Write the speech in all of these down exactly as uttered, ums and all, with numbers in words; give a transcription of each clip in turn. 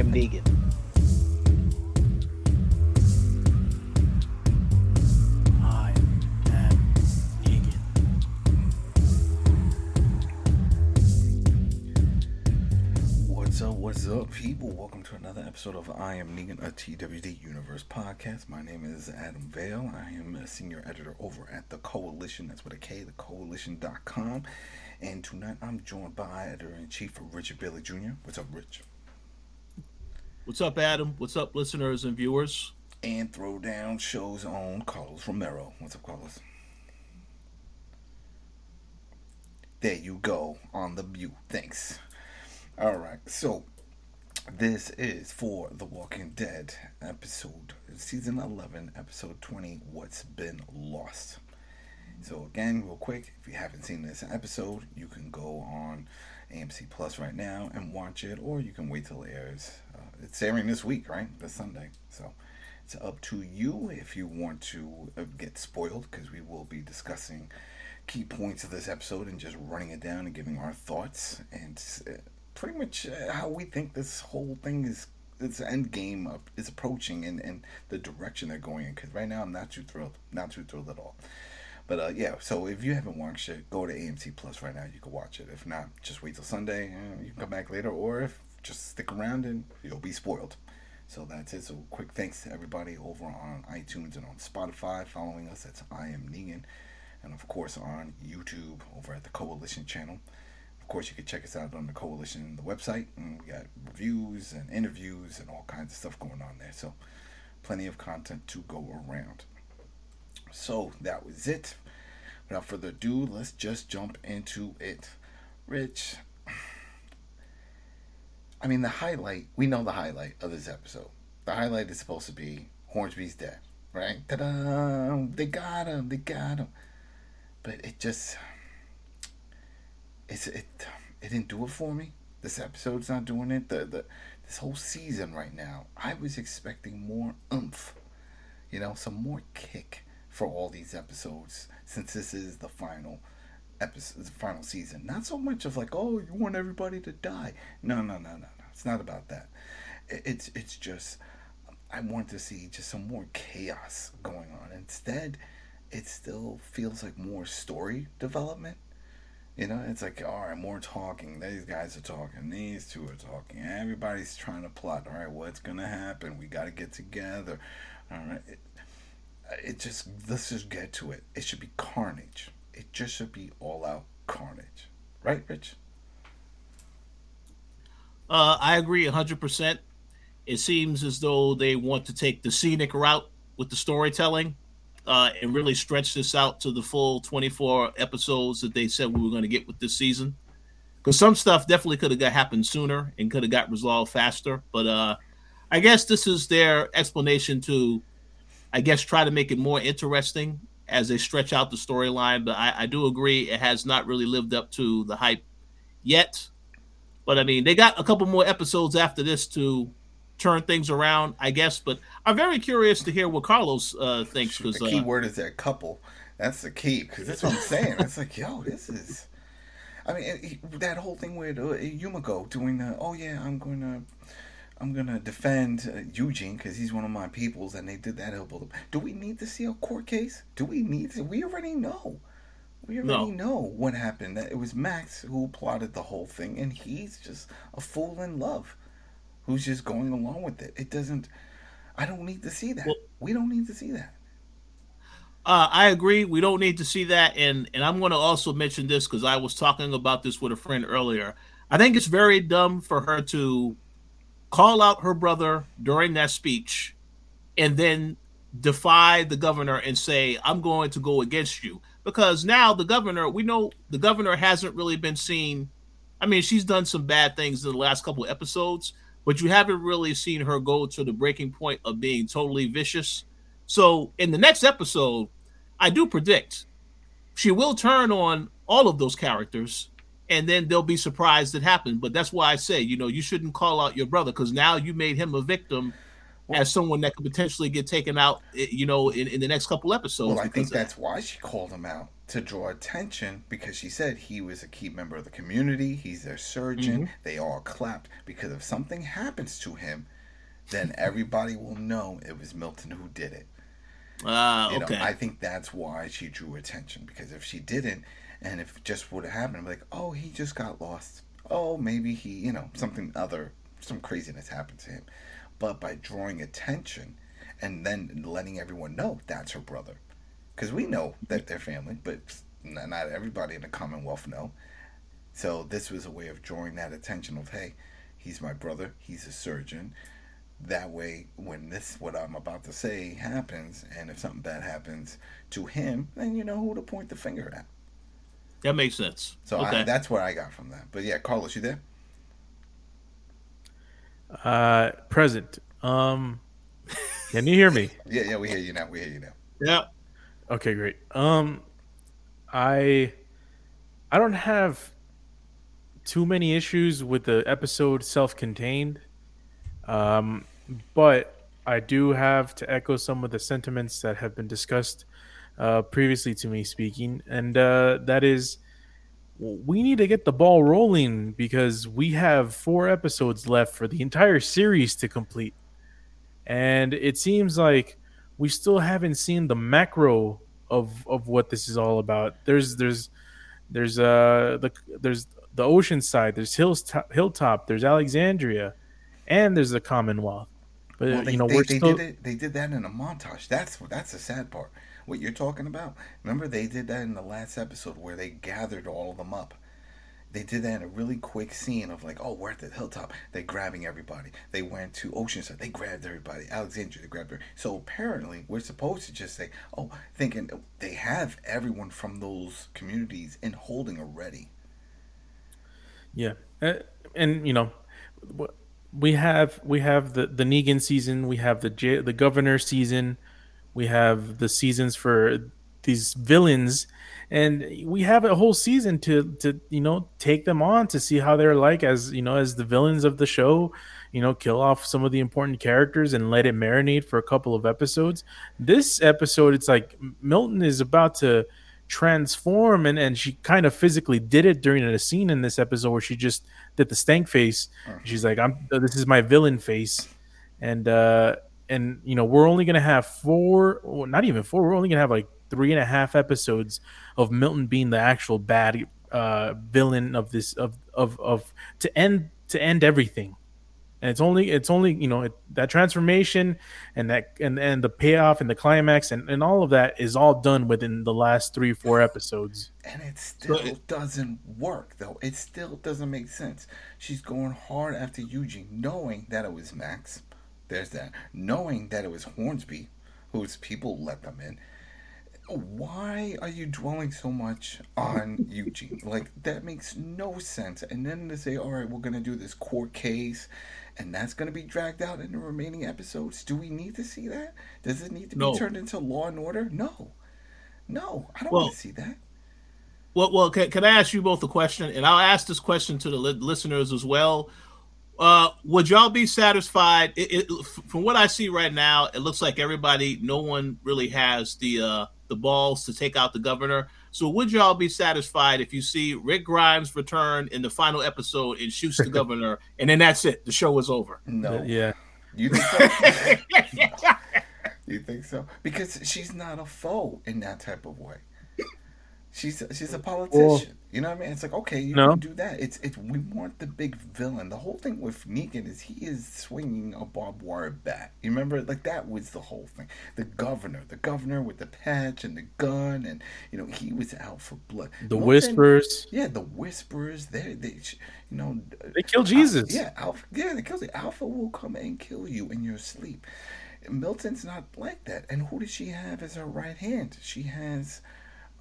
Am Negan. I am Negan. What's up, what's up, people? Welcome to another episode of I Am Negan, a T W D Universe podcast. My name is Adam Vale. I am a senior editor over at The Coalition. That's with a K, the coalition dot com. And tonight I'm joined by editor-in-chief Richard Bailey Junior What's up, Rich? What's up, Adam? What's up, listeners and viewers? And Throwdown shows on Carlos Romero. What's up, Carlos? There you go. On the mute. Thanks. All right. So this is for The Walking Dead episode, season eleven, episode twenty, What's Been Lost. So again, real quick, if you haven't seen this episode, you can go on A M C Plus right now and watch it, or you can wait till it airs. Uh, it's airing this week, right? This Sunday. So it's up to you if you want to get spoiled, because we will be discussing key points of this episode and just running it down and giving our thoughts and pretty much how we think this whole thing is, its end game up, is approaching and, and the direction they're going in. Because right now, I'm not too thrilled. Not too thrilled at all. But uh, yeah, so if you haven't watched it, go to A M C Plus right now. You can watch it. If not, just wait till Sunday. And you can come back later, or if just stick around and you'll be spoiled. So that's it. So quick thanks to everybody over on iTunes and on Spotify following us. That's I Am Negan, and of course on YouTube over at the Coalition channel. Of course, you can check us out on the Coalition, the website. And we got reviews and interviews and all kinds of stuff going on there. So plenty of content to go around. So that was it. Without further ado, let's just jump into it. Rich, I mean, the highlight, we know the highlight of this episode. The highlight is supposed to be Hornsby's dead, right? Ta-da! They got him, they got him. But it just, it's, it it didn't do it for me. This episode's not doing it. The the This whole season right now, I was expecting more oomph, you know, some more kick for all these episodes, since this is the final episode, the final season. Not so much of like, oh, you want everybody to die. No, no, no, no, no. It's not about that. It's it's just, I want to see just some more chaos going on. Instead, it still feels like more story development. You know, it's like, all right, more talking. These guys are talking. These two are talking. Everybody's trying to plot. All right, what's gonna happen? We got to get together. All right. It, It just, let's just get to it. It should be carnage. It just should be all out carnage. Right, Rich? Uh, I agree one hundred percent. It seems as though they want to take the scenic route with the storytelling uh, and really stretch this out to the full twenty-four episodes that they said we were going to get with this season. Because some stuff definitely could have got happened sooner and could have got resolved faster. But uh, I guess this is their explanation to, I guess, try to make it more interesting as they stretch out the storyline. But I, I do agree it has not really lived up to the hype yet. But, I mean, they got a couple more episodes after this to turn things around, I guess. But I'm very curious to hear what Carlos uh, thinks. Cause, the key uh, word is that couple. That's the key, because that's what I'm saying. It's like, yo, this is... I mean, it, it, that whole thing with uh, Yumiko doing the, oh, yeah, I'm going to... I'm going to defend uh, Eugene because he's one of my peoples, and they did that. Do we need to see a court case? Do we need to? We already know. We already no. know what happened. It was Max who plotted the whole thing, and he's just a fool in love who's just going along with it. It doesn't... I don't need to see that. Well, we don't need to see that. Uh, I agree. We don't need to see that, and, and I'm going to also mention this because I was talking about this with a friend earlier. I think it's very dumb for her to call out her brother during that speech and then defy the governor and say, I'm going to go against you. Because now the governor, we know the governor hasn't really been seen. I mean, she's done some bad things in the last couple of episodes, but you haven't really seen her go to the breaking point of being totally vicious. So in the next episode, I do predict she will turn on all of those characters, and then they'll be surprised it happened. But that's why I say, you know, you shouldn't call out your brother, because now you made him a victim, well, as someone that could potentially get taken out, you know, in, in the next couple episodes. Well, I think that's why she called him out, to draw attention because she said he was a key member of the community. He's their surgeon. Mm-hmm. They all clapped because if something happens to him, then everybody will know it was Milton who did it. Ah, uh, okay. Know, I think that's why she drew attention, because if she didn't, and if it just would have happened, like, oh, he just got lost. Oh, maybe he, you know, something other, some craziness happened to him. But by drawing attention and then letting everyone know that's her brother. Because we know that they're family, but not everybody in the Commonwealth know. So this was a way of drawing that attention of, hey, he's my brother, he's a surgeon. That way, when this, what I'm about to say, happens, and if something bad happens to him, then you know who to point the finger at. That makes sense. So okay. I, that's what I got from that. But yeah, Carlos, you there? Uh, present. Um, can you hear me? yeah, yeah, we hear you now. We hear you now. Yeah. Okay, great. Um, I I don't have too many issues with the episode self-contained, um, but I do have to echo some of the sentiments that have been discussed uh, previously to me speaking, and uh, that is we need to get the ball rolling because we have four episodes left for the entire series to complete, and it seems like we still haven't seen the macro of, of what this is all about. There's there's there's uh the there's the ocean side, there's Hilltop, Hilltop, there's Alexandria, and there's the Commonwealth. But well, they, you know they, we're they still... did it, they did that in a montage. That's that's the sad part. What you're talking about. Remember they did that in the last episode where they gathered all of them up. They did that in a really quick scene of like, oh, we're at the Hilltop. They're grabbing everybody. They went to Oceanside. They grabbed everybody. Alexandria, they grabbed her. So apparently, we're supposed to just say, oh, thinking they have everyone from those communities in holding already. Yeah. And, you know, we have we have the, the Negan season. We have the J- the governor season. We have the seasons for these villains. And we have a whole season to, to, you know, take them on to see how they're like as, you know, as the villains of the show, you know, kill off some of the important characters and let it marinate for a couple of episodes. This episode, it's like Milton is about to transform, and, and she kind of physically did it during a scene in this episode where she just did the stank face. Mm-hmm. She's like, I'm this is my villain face. And, uh, and you know, we're only going to have four, well, not even four, we're only going to have like three and a half episodes of Milton being the actual bad uh, villain of this of, of of to end to end everything, and it's only it's only you know it, that transformation and that and, and the payoff and the climax and, and all of that is all done within the last three four episodes. And it still so it, doesn't work though. It still doesn't make sense. She's going hard after Eugene, knowing that it was Max. There's that. Knowing that it was Hornsby, whose people let them in. Why are you dwelling so much on Eugene? Like, that makes no sense. And then to say, all right, we're going to do this court case, and that's going to be dragged out in the remaining episodes. Do we need to see that? Does it need to no. be turned into Law and Order? No. No, I don't well, want to see that. Well, well, can, can I ask you both a question? And I'll ask this question to the li- listeners as well. Uh, would y'all be satisfied? It, it, from what I see right now, it looks like everybody, no one really has the... Uh, the balls to take out the governor. So would y'all be satisfied if you see Rick Grimes return in the final episode and shoots the governor, and then that's it? The show is over. No. Yeah. You think so? You think so? Because she's not a foe in that type of way. She's she's a politician. Well, you know what I mean? It's like, okay, you no. can do that. It's it's we want the big villain. The whole thing with Negan is he is swinging a barbed wire bat. You remember? Like, that was the whole thing. The governor. The governor with the patch and the gun, and, you know, he was out for blood. The One Whisperers. Thing, yeah, the Whisperers. They, they, you know, they kill Jesus. Alpha, yeah, Alpha, yeah, they kill you. Alpha will come and kill you in your sleep. Milton's not like that. And who does she have as her right hand? She has...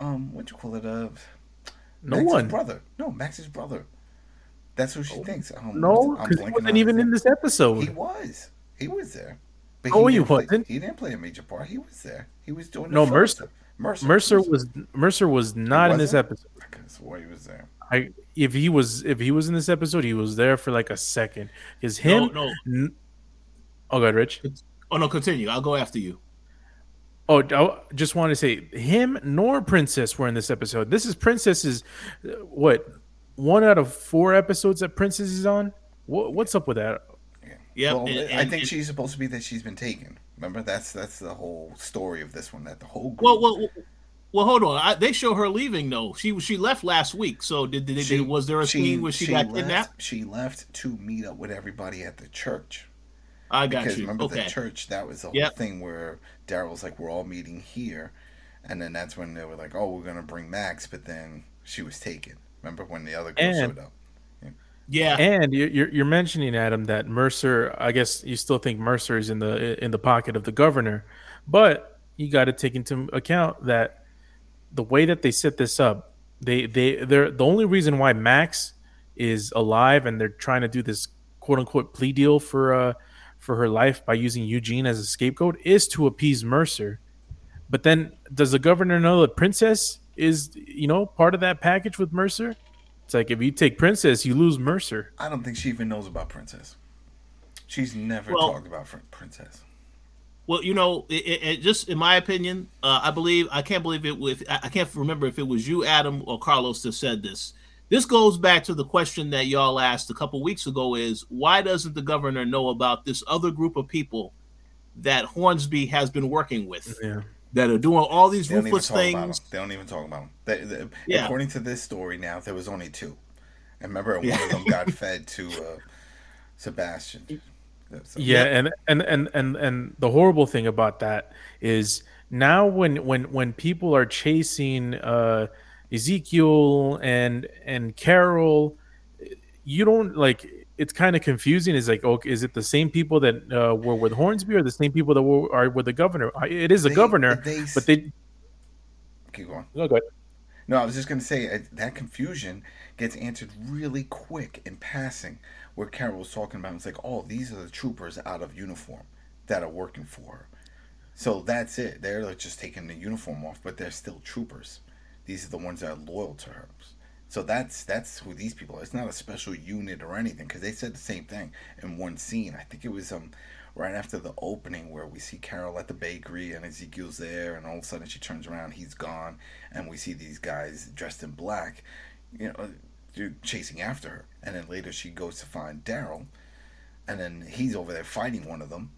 Um, what do you call it? Uh, no Max's one. Brother. No, Max's brother. That's who she oh, thinks. Um, no, because he wasn't even in this episode. He was. He was there. But oh, he, he wasn't. Play, he didn't play a major part. He was there. He was doing. No, Mercer. Mercer. Mercer was. Mercer was not in this episode. I could have swore he was there. I if he was if he was in this episode, he was there for like a second. Is him? No, no. N- oh, God, Rich. Oh no, continue. I'll go after you. Oh, I just want to say him nor Princess were in this episode. This is Princess's, what, one out of four episodes that Princess is on? What, what's up with that? Yeah, yep. Well, and, and, I think and, she's supposed to be that she's been taken. Remember, that's that's the whole story of this one. That the whole group. Well, well, well, hold on. I, they show her leaving though. She she left last week. So did, did, she, did was there a she, scene where she, she got left, kidnapped? She left to meet up with everybody at the church. I got because you. Remember okay. the church? That was the whole yep. thing where Daryl's like, "We're all meeting here," and then that's when they were like, "Oh, we're gonna bring Max," but then she was taken. Remember when the other girl showed up? Yeah. yeah. And you're you're mentioning, Adam, that Mercer. I guess you still think Mercer is in the in the pocket of the governor, but you got to take into account that the way that they set this up, they they they're the only reason why Max is alive, and they're trying to do this quote unquote plea deal for uh. for her life by using Eugene as a scapegoat is to appease Mercer. But then does the governor know that Princess is, you know, part of that package with Mercer? It's like, if you take Princess, you lose Mercer. I don't think she even knows about Princess. She's never well, talked about Princess. Well, you know, it, it just in my opinion, uh, I believe, I can't believe it with, I can't remember if it was you, Adam, or Carlos that said this. This goes back to the question that y'all asked a couple weeks ago is, why doesn't the governor know about this other group of people that Hornsby has been working with yeah. that are doing all these they ruthless things? They don't even talk about them. They, they, yeah. According to this story now, there was only two. I remember yeah. one of them got fed to uh, Sebastian. So, yeah, yeah, and, and, and, and, and the horrible thing about that is now when, when, when people are chasing... Uh, Ezekiel and and Carol, you don't like. It's kind of confusing. It's like, oh, is it the same people that uh, were with Hornsby, or the same people that were are with the governor? It is the they, governor, they, but they keep going. No, go ahead. No, I was just going to say uh, that confusion gets answered really quick in passing. Where Carol was talking about, it's like, oh, these are the troopers out of uniform that are working for her. So that's it. They're like, just taking the uniform off, but they're still troopers. These are the ones that are loyal to her. So that's that's who these people are. It's not a special unit or anything, because they said the same thing in one scene. I think it was um right after the opening where we see Carol at the bakery and Ezekiel's there, and all of a sudden she turns around, he's gone, and we see these guys dressed in black, you know, chasing after her. And then later she goes to find Daryl, and then he's over there fighting one of them,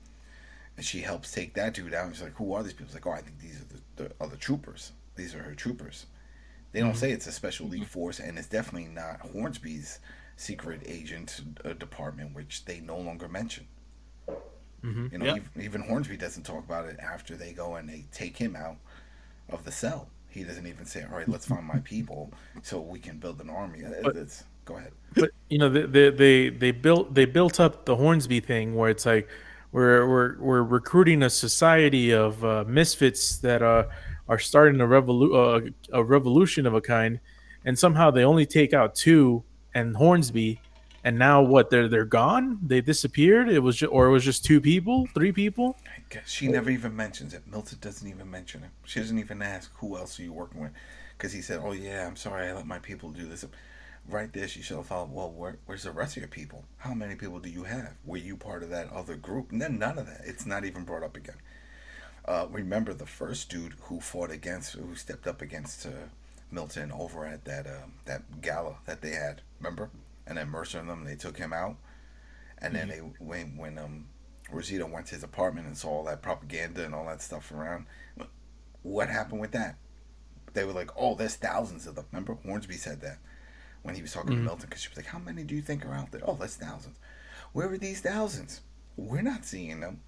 and she helps take that dude out. And she's like, "Who are these people?" She's like, "Oh, I think these are the, the other troopers. These are her troopers." They don't mm-hmm. say it's a special elite force, and it's definitely not Hornsby's secret agent uh, department, which they no longer mention. Mm-hmm. You know, yep. even, even Hornsby doesn't talk about it after they go and they take him out of the cell. He doesn't even say, "All right, let's find my people so we can build an army." But, it's, go ahead. But you know, they, they they they built they built up the Hornsby thing where it's like we're we're we're recruiting a society of uh, misfits that are. Uh, are starting a, revolu- uh, a revolution of a kind, and somehow they only take out two and Hornsby, and now what? They're they're gone. They disappeared. It was ju- or it was just two people, three people. I guess she never even mentions it. Milton doesn't even mention it. She doesn't even ask, "Who else are you working with?" Because he said, "Oh yeah, I'm sorry, I let my people do this." Right there, she should have thought, "Well, where, where's the rest of your people? How many people do you have? Were you part of that other group?" And then none of that. It's not even brought up again. Uh, remember the first dude who fought against, who stepped up against uh, Milton over at that um, that gala that they had. Remember, and then Mercer and them, they took him out, and mm-hmm. then they when when um, Rosita went to his apartment and saw all that propaganda and all that stuff around. What happened with that? They were like, "Oh, there's thousands of them." Remember, Hornsby said that when he was talking mm-hmm. to Milton, because she was like, "How many do you think are out there?" "Oh, there's thousands." Where are these thousands? We're not seeing them.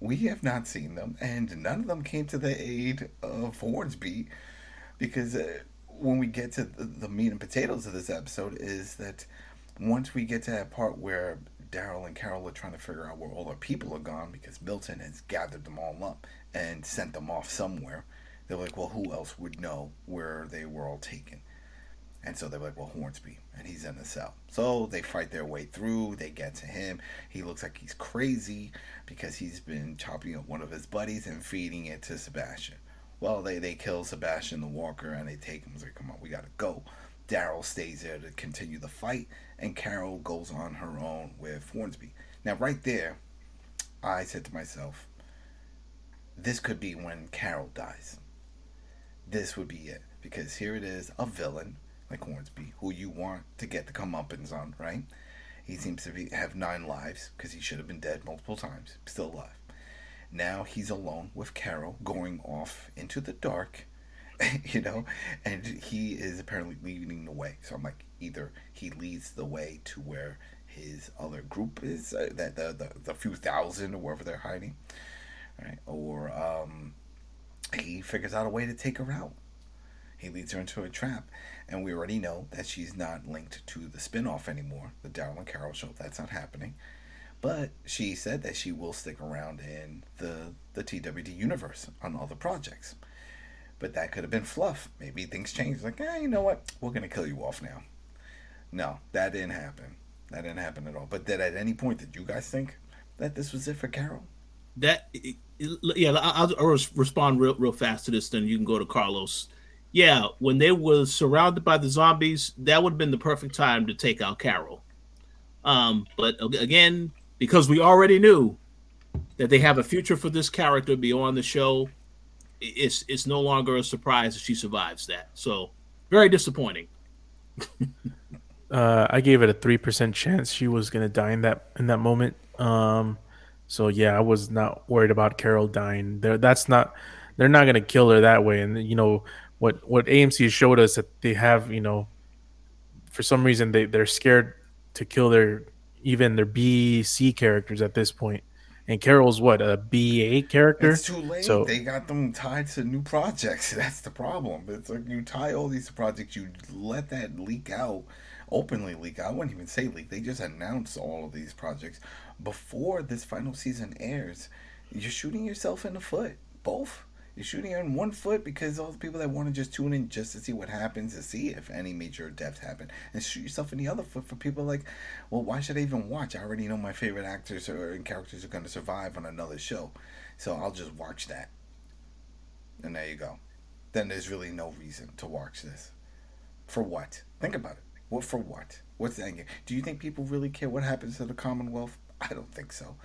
We have not seen them, and none of them came to the aid of Hornsby, because uh, when we get to the, the meat and potatoes of this episode is that once we get to that part where Daryl and Carol are trying to figure out where all their people are gone, because Milton has gathered them all up and sent them off somewhere, they were like, "Well, who else would know where they were all taken?" And so they were like, "Well, Hornsby, and he's in the cell." So they fight their way through. They get to him. He looks like he's crazy because he's been chopping up one of his buddies and feeding it to Sebastian. Well, they, they kill Sebastian the Walker, and they take him. He's like, "Come on, we got to go." Daryl stays there to continue the fight, and Carol goes on her own with Hornsby. Now, right there, I said to myself, this could be when Carol dies. This would be it. Because here it is, a villain like Hornsby, who you want to get the comeuppance on, right? He seems to be, have nine lives, because he should have been dead multiple times, still alive. Now he's alone with Carol, going off into the dark, you know, and he is apparently leading the way. So I'm like, either he leads the way to where his other group is, uh, that the, the the few thousand or wherever they're hiding, right? Or um, he figures out a way to take her out. He leads her into a trap, and we already know that she's not linked to the spinoff anymore, the Daryl and Carol show. That's not happening. But she said that she will stick around in the the T W D universe on all the projects. But that could have been fluff. Maybe things changed. Like, eh, you know what? We're going to kill you off now. No, that didn't happen. That didn't happen at all. But did at any point, did you guys think that this was it for Carol? That, yeah, I'll, I'll respond real, real fast to this, then you can go to Carlos. Yeah, when they were surrounded by the zombies, that would have been the perfect time to take out Carol. Um, but again, because we already knew that they have a future for this character beyond the show, it's it's no longer a surprise if she survives that. So, very disappointing. uh, I gave it a three percent chance she was going to die in that in that moment. Um, so, yeah, I was not worried about Carol dying. They're, that's not, they're not going to kill her that way. And, you know, What what A M C showed us that they have, you know, for some reason they, they're scared to kill their even their B C characters at this point. And Carol's what, a B A character? It's too late. So, they got them tied to new projects. That's the problem. It's like you tie all these projects, you let that leak out, openly leak out. I wouldn't even say leak. They just announce all of these projects before this final season airs. You're shooting yourself in the foot. Both. You're shooting on one foot because all the people that want to just tune in just to see what happens, to see if any major deaths happen, and shoot yourself in the other foot for people like, well, why should I even watch? I already know my favorite actors or characters are going to survive on another show, so I'll just watch that. And there you go. Then there's really no reason to watch this. For what? Think about it. What for what? What's the end game? Do you think people really care what happens to the Commonwealth? I don't think so.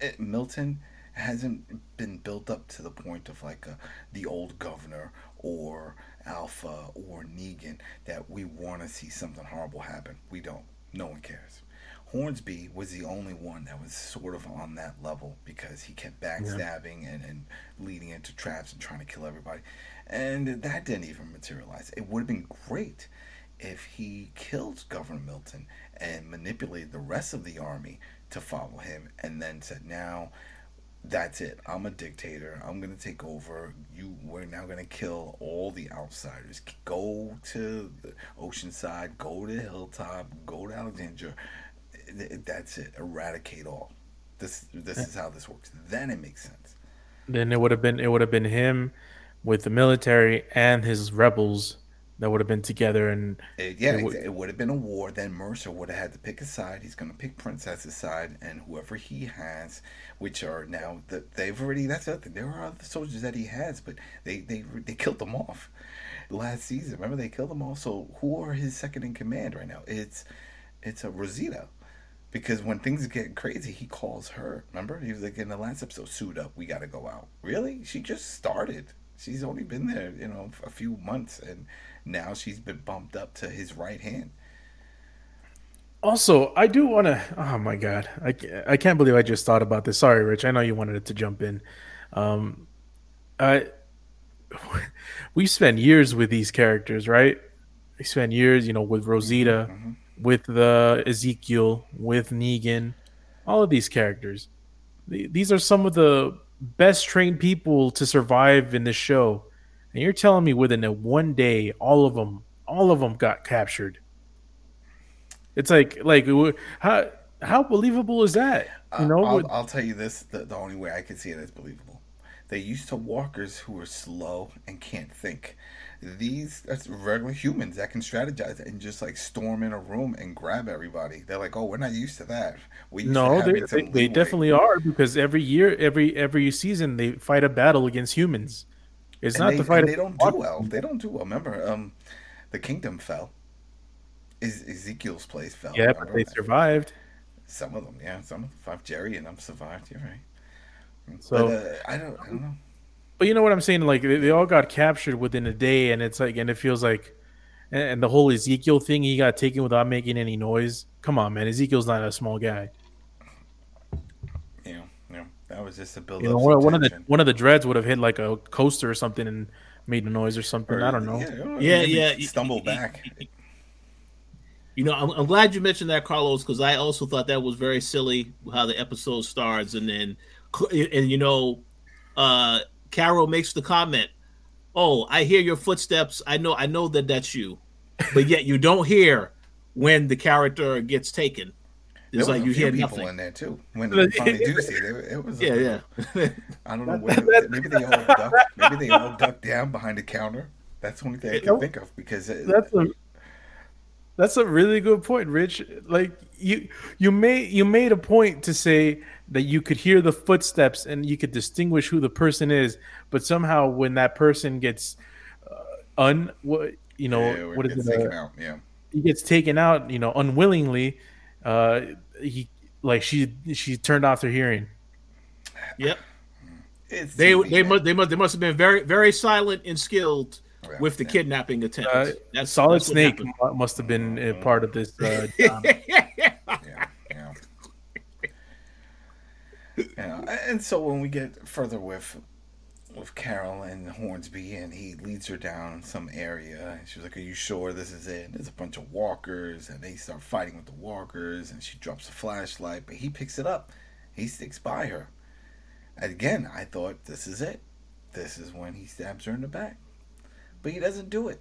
It, Milton hasn't been built up to the point of like a, the old governor or Alpha or Negan that we want to see something horrible happen. We don't. No one cares. Hornsby was the only one that was sort of on that level because he kept backstabbing yeah. and, and leading into traps and trying to kill everybody. And that didn't even materialize. It would have been great if he killed Governor Milton and manipulated the rest of the army to follow him and then said, now that's it. I'm a dictator. I'm going to take over. You, we're now going to kill all the outsiders. Go to the Oceanside. Go to Hilltop. Go to Alexandria. That's it. Eradicate all. This this is how this works. Then it makes sense. Then it would have been it would have been him with the military and his rebels that would have been together. And it, yeah, it would, it would have been a war. Then Mercer would have had to pick a side. He's going to pick Princess's side, and whoever he has, which are now the, they've already. That's the other thing. There are other soldiers that he has, but they they they killed them off last season. Remember, they killed them all. So who are his second in command right now? It's it's a Rosita, because when things get crazy, he calls her. Remember, he was like in the last episode, "Suit up, we got to go out." Really, she just started. She's only been there, you know, a few months, and now she's been bumped up to his right hand. Also, I do want to... Oh, my God. I, I can't believe I just thought about this. Sorry, Rich. I know you wanted to jump in. Um, I, we spent years with these characters, right? We spent years, you know, with Rosita, mm-hmm. with the Ezekiel, with Negan, all of these characters. These are some of the best trained people to survive in this show, and you're telling me within a one day all of them all of them got captured? It's like like how how believable is that? You know, uh, I'll, I'll tell you this, the, the only way I can see it is believable. They used to walkers who are slow and can't think. These that's regular humans that can strategize and just like storm in a room and grab everybody. They're like, oh, we're not used to that. We used no, to they, they, they definitely are, because every year, every every season, they fight a battle against humans. It's and not they, the fight. And they don't do well. They don't do well. Remember, um, the kingdom fell. Is Ezekiel's place fell? Yeah, but they survived. Some of them, yeah, some of them. Jerry and them survived. You're right. So but, uh, I don't, I don't know. But you know what I'm saying? Like, they, they all got captured within a day, and it's like, and it feels like, and, and the whole Ezekiel thing, he got taken without making any noise. Come on, man. Ezekiel's not a small guy. Yeah, yeah. That was just a build-up. You know, one, one of the one of the dreads would have hit like a coaster or something and made a noise or something. Or, I don't know. Yeah, yeah. yeah. Stumble back. You know, I'm, I'm glad you mentioned that, Carlos, because I also thought that was very silly how the episode starts, and then, and you know, uh, Carol makes the comment, "Oh, I hear your footsteps. I know, I know that that's you," but yet you don't hear when the character gets taken. It's there like you hear people nothing. In there too. When they finally do see it, it, it was yeah, a, yeah. I don't know where. Maybe they all ducked. Maybe they all ducked down behind the counter. That's the only thing I can think of because that's a. That's a really good point, Rich. Like you, you made you made a point to say that you could hear the footsteps and you could distinguish who the person is, but somehow when that person gets uh, un, what you know, yeah, what is it? Taken uh, out. Yeah, he gets taken out, you know, unwillingly. Uh, he like she she turned off her hearing. Yep. It's they easy, they man. must they must they must have been very very silent and skilled. Yeah, with the yeah. kidnapping attempt. Uh, that's, Solid that's Snake happened. Must have been a part of this. Uh, yeah, yeah. yeah. And so when we get further with with Carol and Hornsby, and he leads her down some area, and she's like, "Are you sure this is it?" And there's a bunch of walkers, and they start fighting with the walkers, and she drops a flashlight, but he picks it up. He sticks by her. And again, I thought, this is it. This is when he stabs her in the back. But he doesn't do it.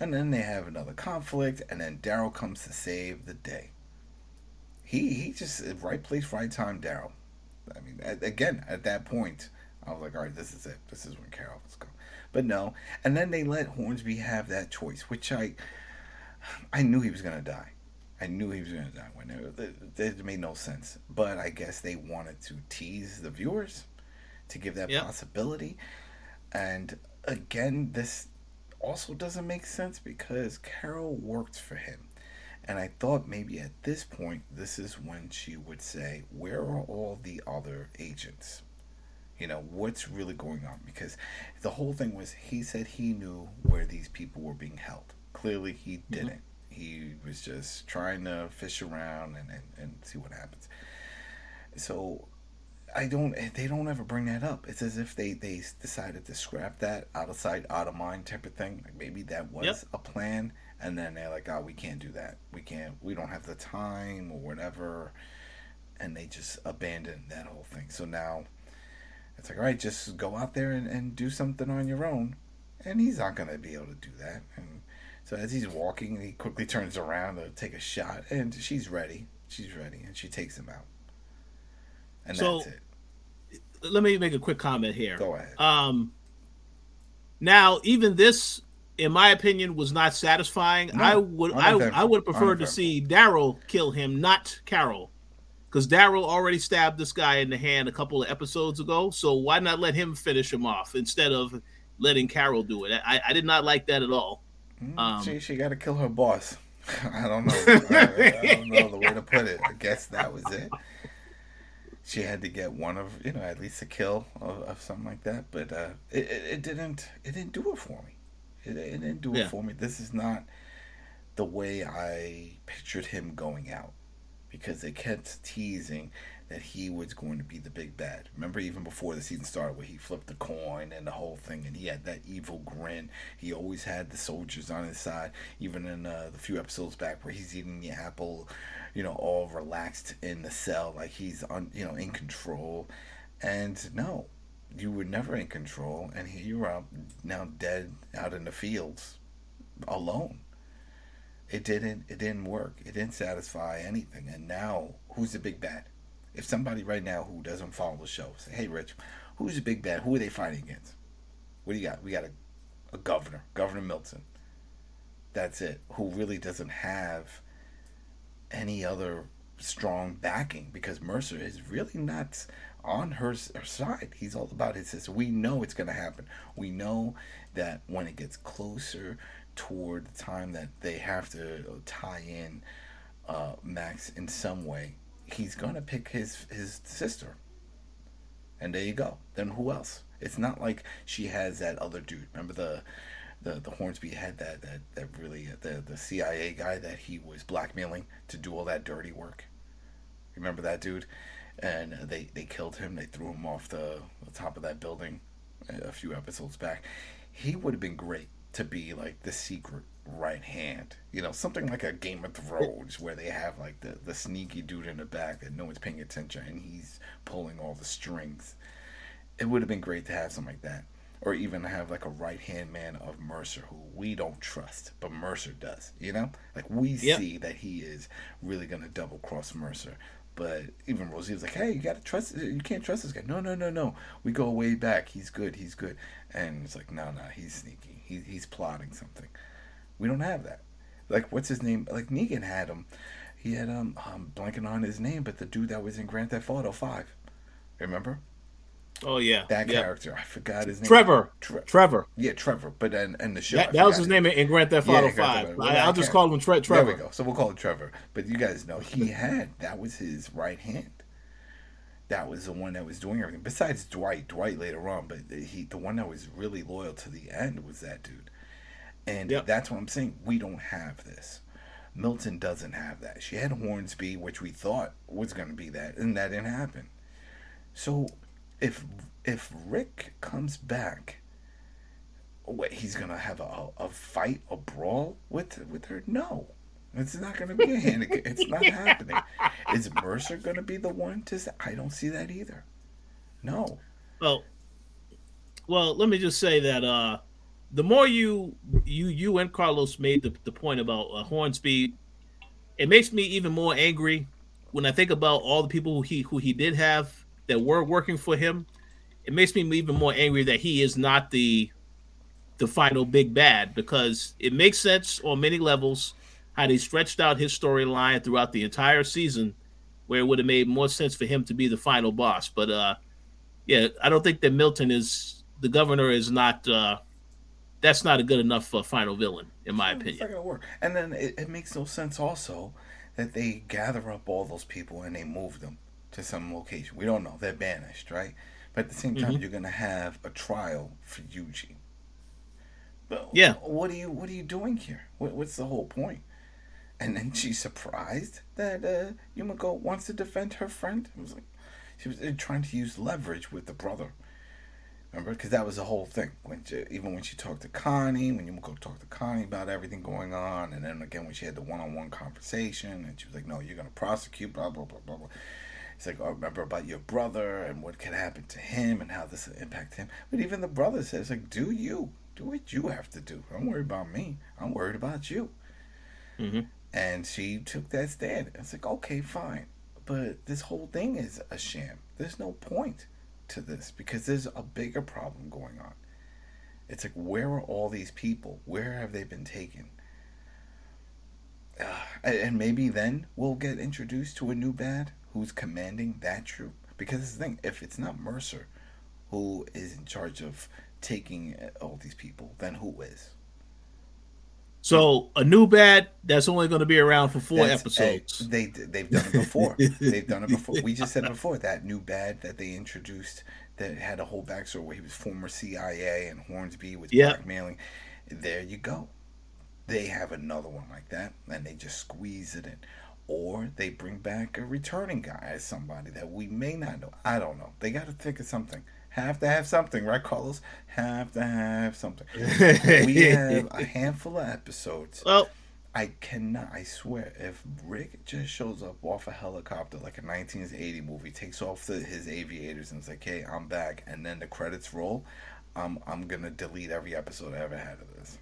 And then they have another conflict, and then Daryl comes to save the day. He he just, right place, right time, Daryl. I mean, at, again, at that point, I was like, all right, this is it. This is when Carol was going. But no. And then they let Hornsby have that choice, which I I knew he was going to die. I knew he was going to die. When it, it made no sense. But I guess they wanted to tease the viewers to give that yep. possibility. And again, this also doesn't make sense because Carol worked for him, and I thought maybe at this point this is when she would say, where are all the other agents, you know, what's really going on? Because the whole thing was, he said he knew where these people were being held. Clearly he didn't. Mm-hmm. He was just trying to fish around and, and, and see what happens. So I don't, they don't ever bring that up. It's as if they, they decided to scrap that out of sight, out of mind type of thing. Like maybe that was yep. a plan. And then they're like, oh, we can't do that. We can't, we don't have the time or whatever. And they just abandoned that whole thing. So now it's like, all right, just go out there and, and do something on your own. And he's not going to be able to do that. And so as he's walking, he quickly turns around to take a shot. And she's ready. She's ready. And she takes him out. And so, that's it. Let me make a quick comment here. Go ahead. Um, now, even this, in my opinion, was not satisfying. No, I would, I, I would prefer to see Daryl kill him, not Carol, because Daryl already stabbed this guy in the hand a couple of episodes ago. So why not let him finish him off instead of letting Carol do it? I, I did not like that at all. Mm, um, she she got to kill her boss. I don't know. I, I don't know the way to put it. I guess that was it. She had to get one of, you know, at least a kill of, of something like that. But uh, it, it, it didn't it didn't do it for me. It, it didn't do yeah. it for me. This is not the way I pictured him going out. Because they kept teasing that he was going to be the big bad. Remember even before the season started where he flipped the coin and the whole thing. And he had that evil grin. He always had the soldiers on his side. Even in uh, the few episodes back where he's eating the apple, you know, all relaxed in the cell, like he's on, you know, in control. And no, you were never in control, and here you are now dead out in the fields alone. It didn't, it didn't work. It didn't satisfy anything. And now, who's the big bad? If somebody right now who doesn't follow the show say, "Hey, Rich, who's the big bad? Who are they fighting against? What do you got? We got a, a governor, Governor Milton. That's it. Who really doesn't have any other strong backing because Mercer is really not on her, her side. He's all about his sister. We know it's going to happen. We know that when it gets closer toward the time that they have to tie in uh, Max in some way, he's going to pick his, his sister. And there you go. Then who else? It's not like she has that other dude. Remember the the, the Hornsby had that, that, that really, the, the C I A guy that he was blackmailing to do all that dirty work? Remember that dude? And they, they killed him. They threw him off the, the top of that building a few episodes back. He would have been great to be like the secret right hand. You know, something like a Game of Thrones where they have like the, the sneaky dude in the back that no one's paying attention and he's pulling all the strings. It would have been great to have something like that. Or even have like a right-hand man of Mercer who we don't trust, but Mercer does, you know? Like we yep. see that he is really going to double-cross Mercer. But even Rosita's like, hey, you gotta trust. You can't trust this guy. No, no, no, no. We go way back. He's good. He's good. And it's like, no, no, he's sneaky. He, he's plotting something. We don't have that. Like, what's his name? Like, Negan had him. He had, um, I'm blanking on his name, but the dude that was in Grand Theft Auto five. Remember? Oh, yeah. That yeah. character. I forgot his name. Trevor. Tre- Trevor. Yeah, Trevor. But then, and the show. That, that was his name in Grand Theft Auto yeah, five. I, I'll just call him Tre- Trevor. There we go. So we'll call him Trevor. But you guys know, he had, that was his right hand. That was the one that was doing everything. Besides Dwight. Dwight later on. But he, the one that was really loyal to the end was that dude. And yep. that's what I'm saying. We don't have this. Milton doesn't have that. She had Hornsby, which we thought was going to be that. And that didn't happen. So... If if Rick comes back, wait, he's going to have a, a fight, a brawl with with her? No. It's not going to be a hand. It's not happening. Is Mercer going to be the one to say, I don't see that either. No. Well, well, let me just say that uh, the more you, you you and Carlos made the, the point about uh, Hornsby, it makes me even more angry when I think about all the people who he who he did have that were working for him. It makes me even more angry that he is not the the final big bad, because it makes sense on many levels how they stretched out his storyline throughout the entire season, where it would have made more sense for him to be the final boss. But uh, yeah, I don't think that Milton is the governor is not. Uh, that's not a good enough uh, final villain, in my opinion. It's not gonna work. And then it, it makes no sense also that they gather up all those people and they move them to some location. We don't know. They're banished, right? But at the same time, mm-hmm. you're going to have a trial for Eugene. But yeah. What are you What are you doing here? What, what's the whole point? And then she's surprised that uh, Yumiko wants to defend her friend. It was like she was trying to use leverage with the brother. Remember? Because that was the whole thing. When she, even when she talked to Connie, when Yumiko talked to Connie about everything going on, and then again when she had the one-on-one conversation, and she was like, no, you're going to prosecute, blah, blah, blah, blah, blah. It's like, oh, remember about your brother and what could happen to him and how this will impact him. But even the brother says, like, do you. Do what you have to do. Don't worry about me. I'm worried about you. Mm-hmm. And she took that stand. It's like, okay, fine. But this whole thing is a sham. There's no point to this because there's a bigger problem going on. It's like, where are all these people? Where have they been taken? Uh, and maybe then we'll get introduced to a new bad. Who's commanding that troop? Because this is the thing, if it's not Mercer who is in charge of taking all these people, then who is? So a new bad that's only going to be around for four that's, episodes. A, they they've done it before. they've done it before. We just said it before, that new bad that they introduced that had a whole backstory where he was former C I A and Hornsby was yep. blackmailing. There you go. They have another one like that, and they just squeeze it in. Or they bring back a returning guy as somebody that we may not know. I don't know. They got to think of something. Have to have something, right, Carlos? Have to have something. We have a handful of episodes. Well, I cannot, I swear, if Rick just shows up off a helicopter like a nineteen eighty movie, takes off the, his aviators and is like, hey, I'm back, and then the credits roll, I'm, I'm going to delete every episode I ever had of this.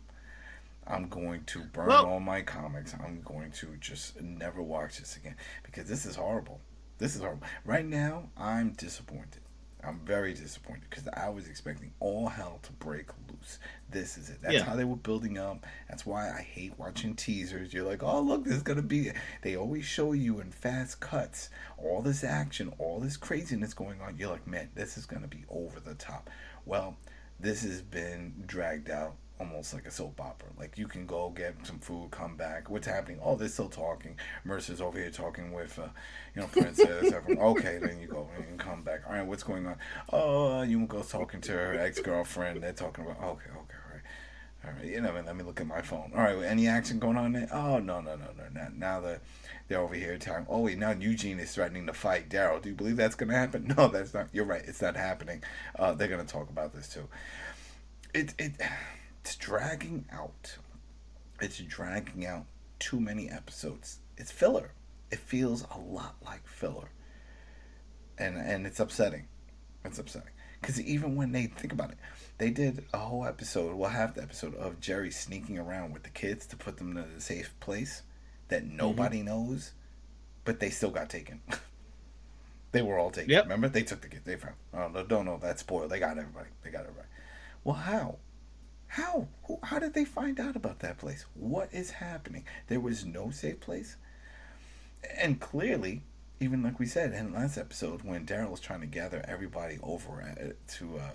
I'm going to burn well, all my comics. I'm going to just never watch this again because this is horrible. This is horrible. Right now, I'm disappointed. I'm very disappointed because I was expecting all hell to break loose. This is it. That's yeah. how they were building up. That's why I hate watching teasers. You're like, oh, look, this is going to be it. They always show you in fast cuts all this action, all this craziness going on. You're like, man, this is going to be over the top. Well, this has been dragged out almost like a soap opera. Like, you can go get some food, come back. What's happening? Oh, they're still talking. Mercer's over here talking with, uh, you know, Princess. Okay, then you go and come back. All right, what's going on? Oh, Yumiko's talking to her ex-girlfriend. They're talking about, okay, okay, all right. All right, you know, let me look at my phone. All right, any action going on there? Oh, no, no, no, no, not. Now that they're over here talking, oh, wait, now Eugene is threatening to fight Daryl. Do you believe that's going to happen? No, that's not. You're right. It's not happening. Uh, they're going to talk about this, too. It it it's dragging out. It's dragging out too many episodes. It's filler. It feels a lot like filler. And and it's upsetting. It's upsetting. Because even when they think about it, they did a whole episode, well, half the episode of Jerry sneaking around with the kids to put them in a safe place that nobody mm-hmm. knows, but they still got taken. They were all taken. Yep. Remember? They took the kids. They found. Oh, don't know. That's spoiled. They got everybody. They got everybody. Well, how? How? Who, how did they find out about that place? What is happening? There was no safe place. And clearly, even like we said in the last episode, when Daryl was trying to gather everybody over at, to uh,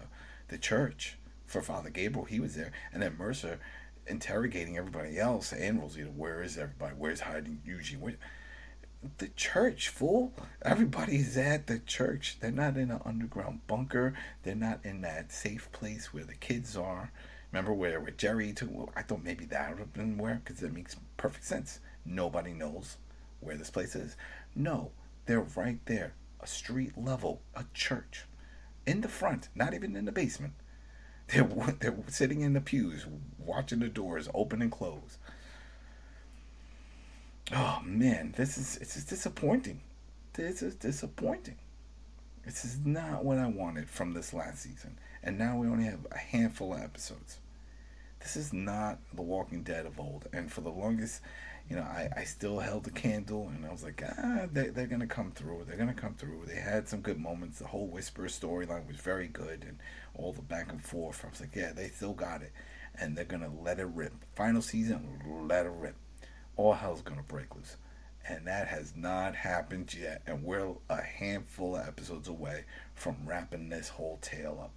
the church for Father Gabriel, he was there. And then Mercer interrogating everybody else and Rosita, where is everybody? Where's hiding Eugene? Where, the church, fool. Everybody's at the church. They're not in an underground bunker. They're not in that safe place where the kids are. Remember where, where Jerry took... Well, I thought maybe that would have been where, because it makes perfect sense. Nobody knows where this place is. No, they're right there. A street level, a church. In the front, not even in the basement. They're, they're sitting in the pews, watching the doors open and close. Oh man, this is it's just disappointing. This is disappointing. This is not what I wanted from this last season. And now we only have a handful of episodes. This is not The Walking Dead of old. And for the longest, you know, I, I still held the candle and I was like, ah, they, they're going to come through. They're going to come through. They had some good moments. The whole Whisper storyline was very good and all the back and forth. I was like, yeah, they still got it. And they're going to let it rip. Final season, let it rip. All hell's going to break loose. And that has not happened yet. And we're a handful of episodes away from wrapping this whole tale up.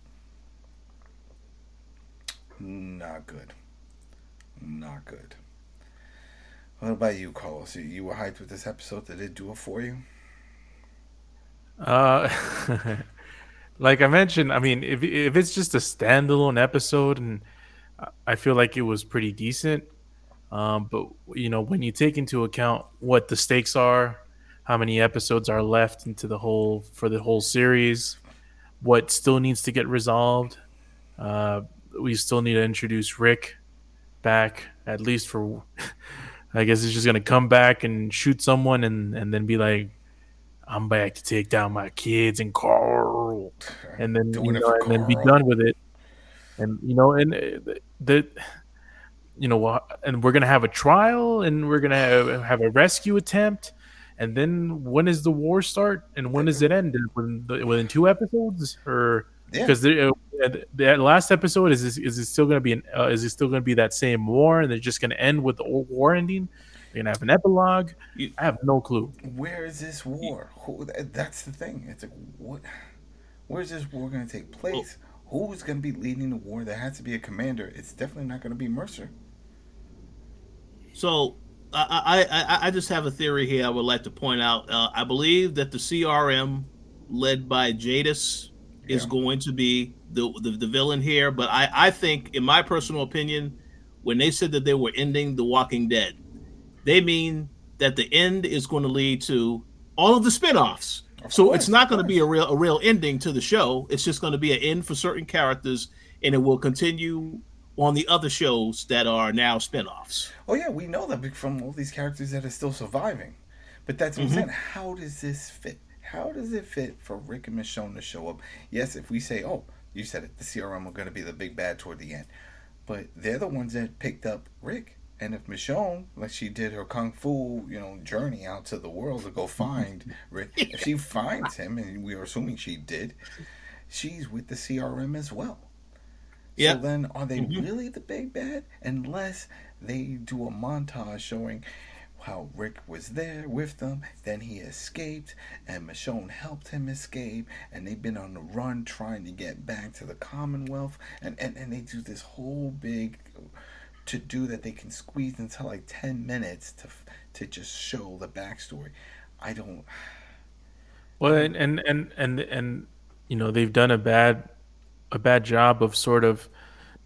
Not good. Not good. What about you, Carlos? You were hyped with this episode. Did it do it for you? Uh, like I mentioned, I mean, if if it's just a standalone episode, and I feel like it was pretty decent. Um, but, you know, when you take into account what the stakes are, how many episodes are left into the whole for the whole series, what still needs to get resolved. Uh, we still need to introduce Rick back, at least for I guess he's just going to come back and shoot someone and, and then be like, I'm back to take down my kids and Carl. And then, you know, and then be done with it. And, you know, and the... the you know, and we're going to have a trial and we're going to have, have a rescue attempt. And then when does the war start and when does it end? Within, within two episodes? Or because yeah. that last episode is this, is it still going to be an, uh, is it still going to be that same war and they're just going to end with the old war ending? They're going to have an epilogue. I have no clue. Where is this war? Who, that's the thing. It's like what? Where is this war going to take place? Well, who's going to be leading the war? There has to be a commander. It's definitely not going to be Mercer. So I, I I just have a theory here I would like to point out. Uh, I believe that the C R M led by Jadis yeah. is going to be the, the, the villain here. But I, I think, in my personal opinion, when they said that they were ending The Walking Dead, they mean that the end is going to lead to all of the spinoffs. Of so course, it's not going to be a real a real ending to the show. It's just going to be an end for certain characters, and it will continue on the other shows that are now spinoffs. Oh yeah, we know that from all these characters that are still surviving. But that's what mm-hmm. I'm saying. How does this fit? How does it fit for Rick and Michonne to show up? Yes, if we say, oh, you said it, the C R M are going to be the big bad toward the end. But they're the ones that picked up Rick. And if Michonne, like she did her kung fu, you know, journey out to the world to go find Rick, if she finds him, and we are assuming she did, she's with the C R M as well. So then are they mm-hmm. really the big bad? Unless they do a montage showing how Rick was there with them, then he escaped, and Michonne helped him escape, and they've been on the run trying to get back to the Commonwealth, and, and, and they do this whole big to-do that they can squeeze into like ten minutes to to just show the backstory. I don't... Well, and, and, and, and, and you know, they've done a bad a bad job of sort of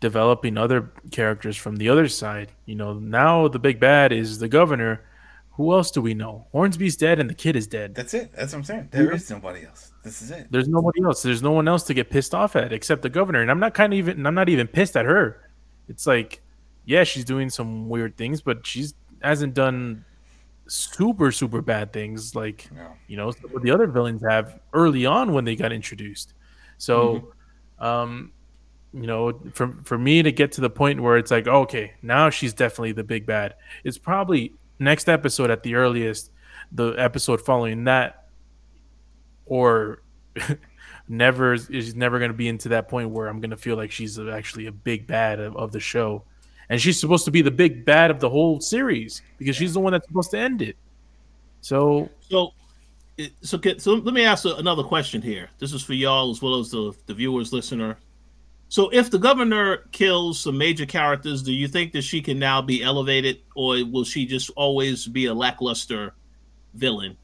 developing other characters from the other side. You know, now the big bad is the governor. Who else do we know? Hornsby's dead and the kid is dead. That's it. That's what I'm saying. There yeah. is nobody else. This is it. There's nobody else. There's no one else to get pissed off at except the governor. And I'm not kind of even, I'm not even pissed at her. It's like, yeah, she's doing some weird things, but she's hasn't done super, super bad things like, no. you know, what the other villains have early on when they got introduced. So, mm-hmm. um, you know, for for me to get to the point where it's like, okay, now she's definitely the big bad. It's probably next episode at the earliest, the episode following that, or never is never going to be into that point where I'm going to feel like she's actually a big bad of, of the show. And she's supposed to be the big bad of the whole series because she's the one that's supposed to end it. So, so, so, get, so let me ask another question here. This is for y'all as well as the, the viewers, listener. So if the governor kills some major characters, do you think that she can now be elevated, or will she just always be a lackluster villain?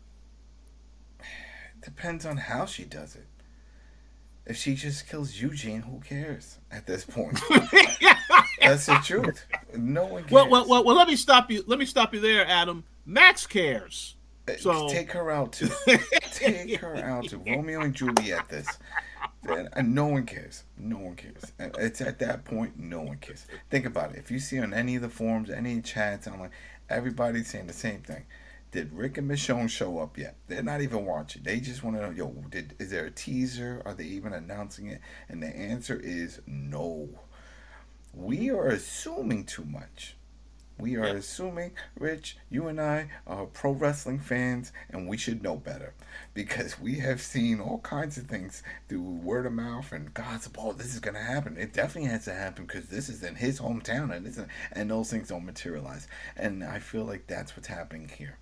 Depends on how she does it. If she just kills Eugene, who cares at this point? That's the truth. No one cares. Well, well, well, well, let me stop you. Let me stop you there, Adam. Max cares. So take her out too. Take her out to Romeo and Juliet. This. And no one cares. No one cares. It's at that point, no one cares. Think about it. If you see on any of the forums, any chats, I'm like, everybody's saying the same thing. Did Rick and Michonne show up yet? They're not even watching. They just want to know, yo, did is there a teaser? Are they even announcing it? And the answer is no. We are assuming too much. We are yep. assuming, Rich, you and I are pro wrestling fans, and we should know better because we have seen all kinds of things through word of mouth and gossip. Oh, this is going to happen. It definitely has to happen because this is in his hometown, and this is, and those things don't materialize. And I feel like that's what's happening here.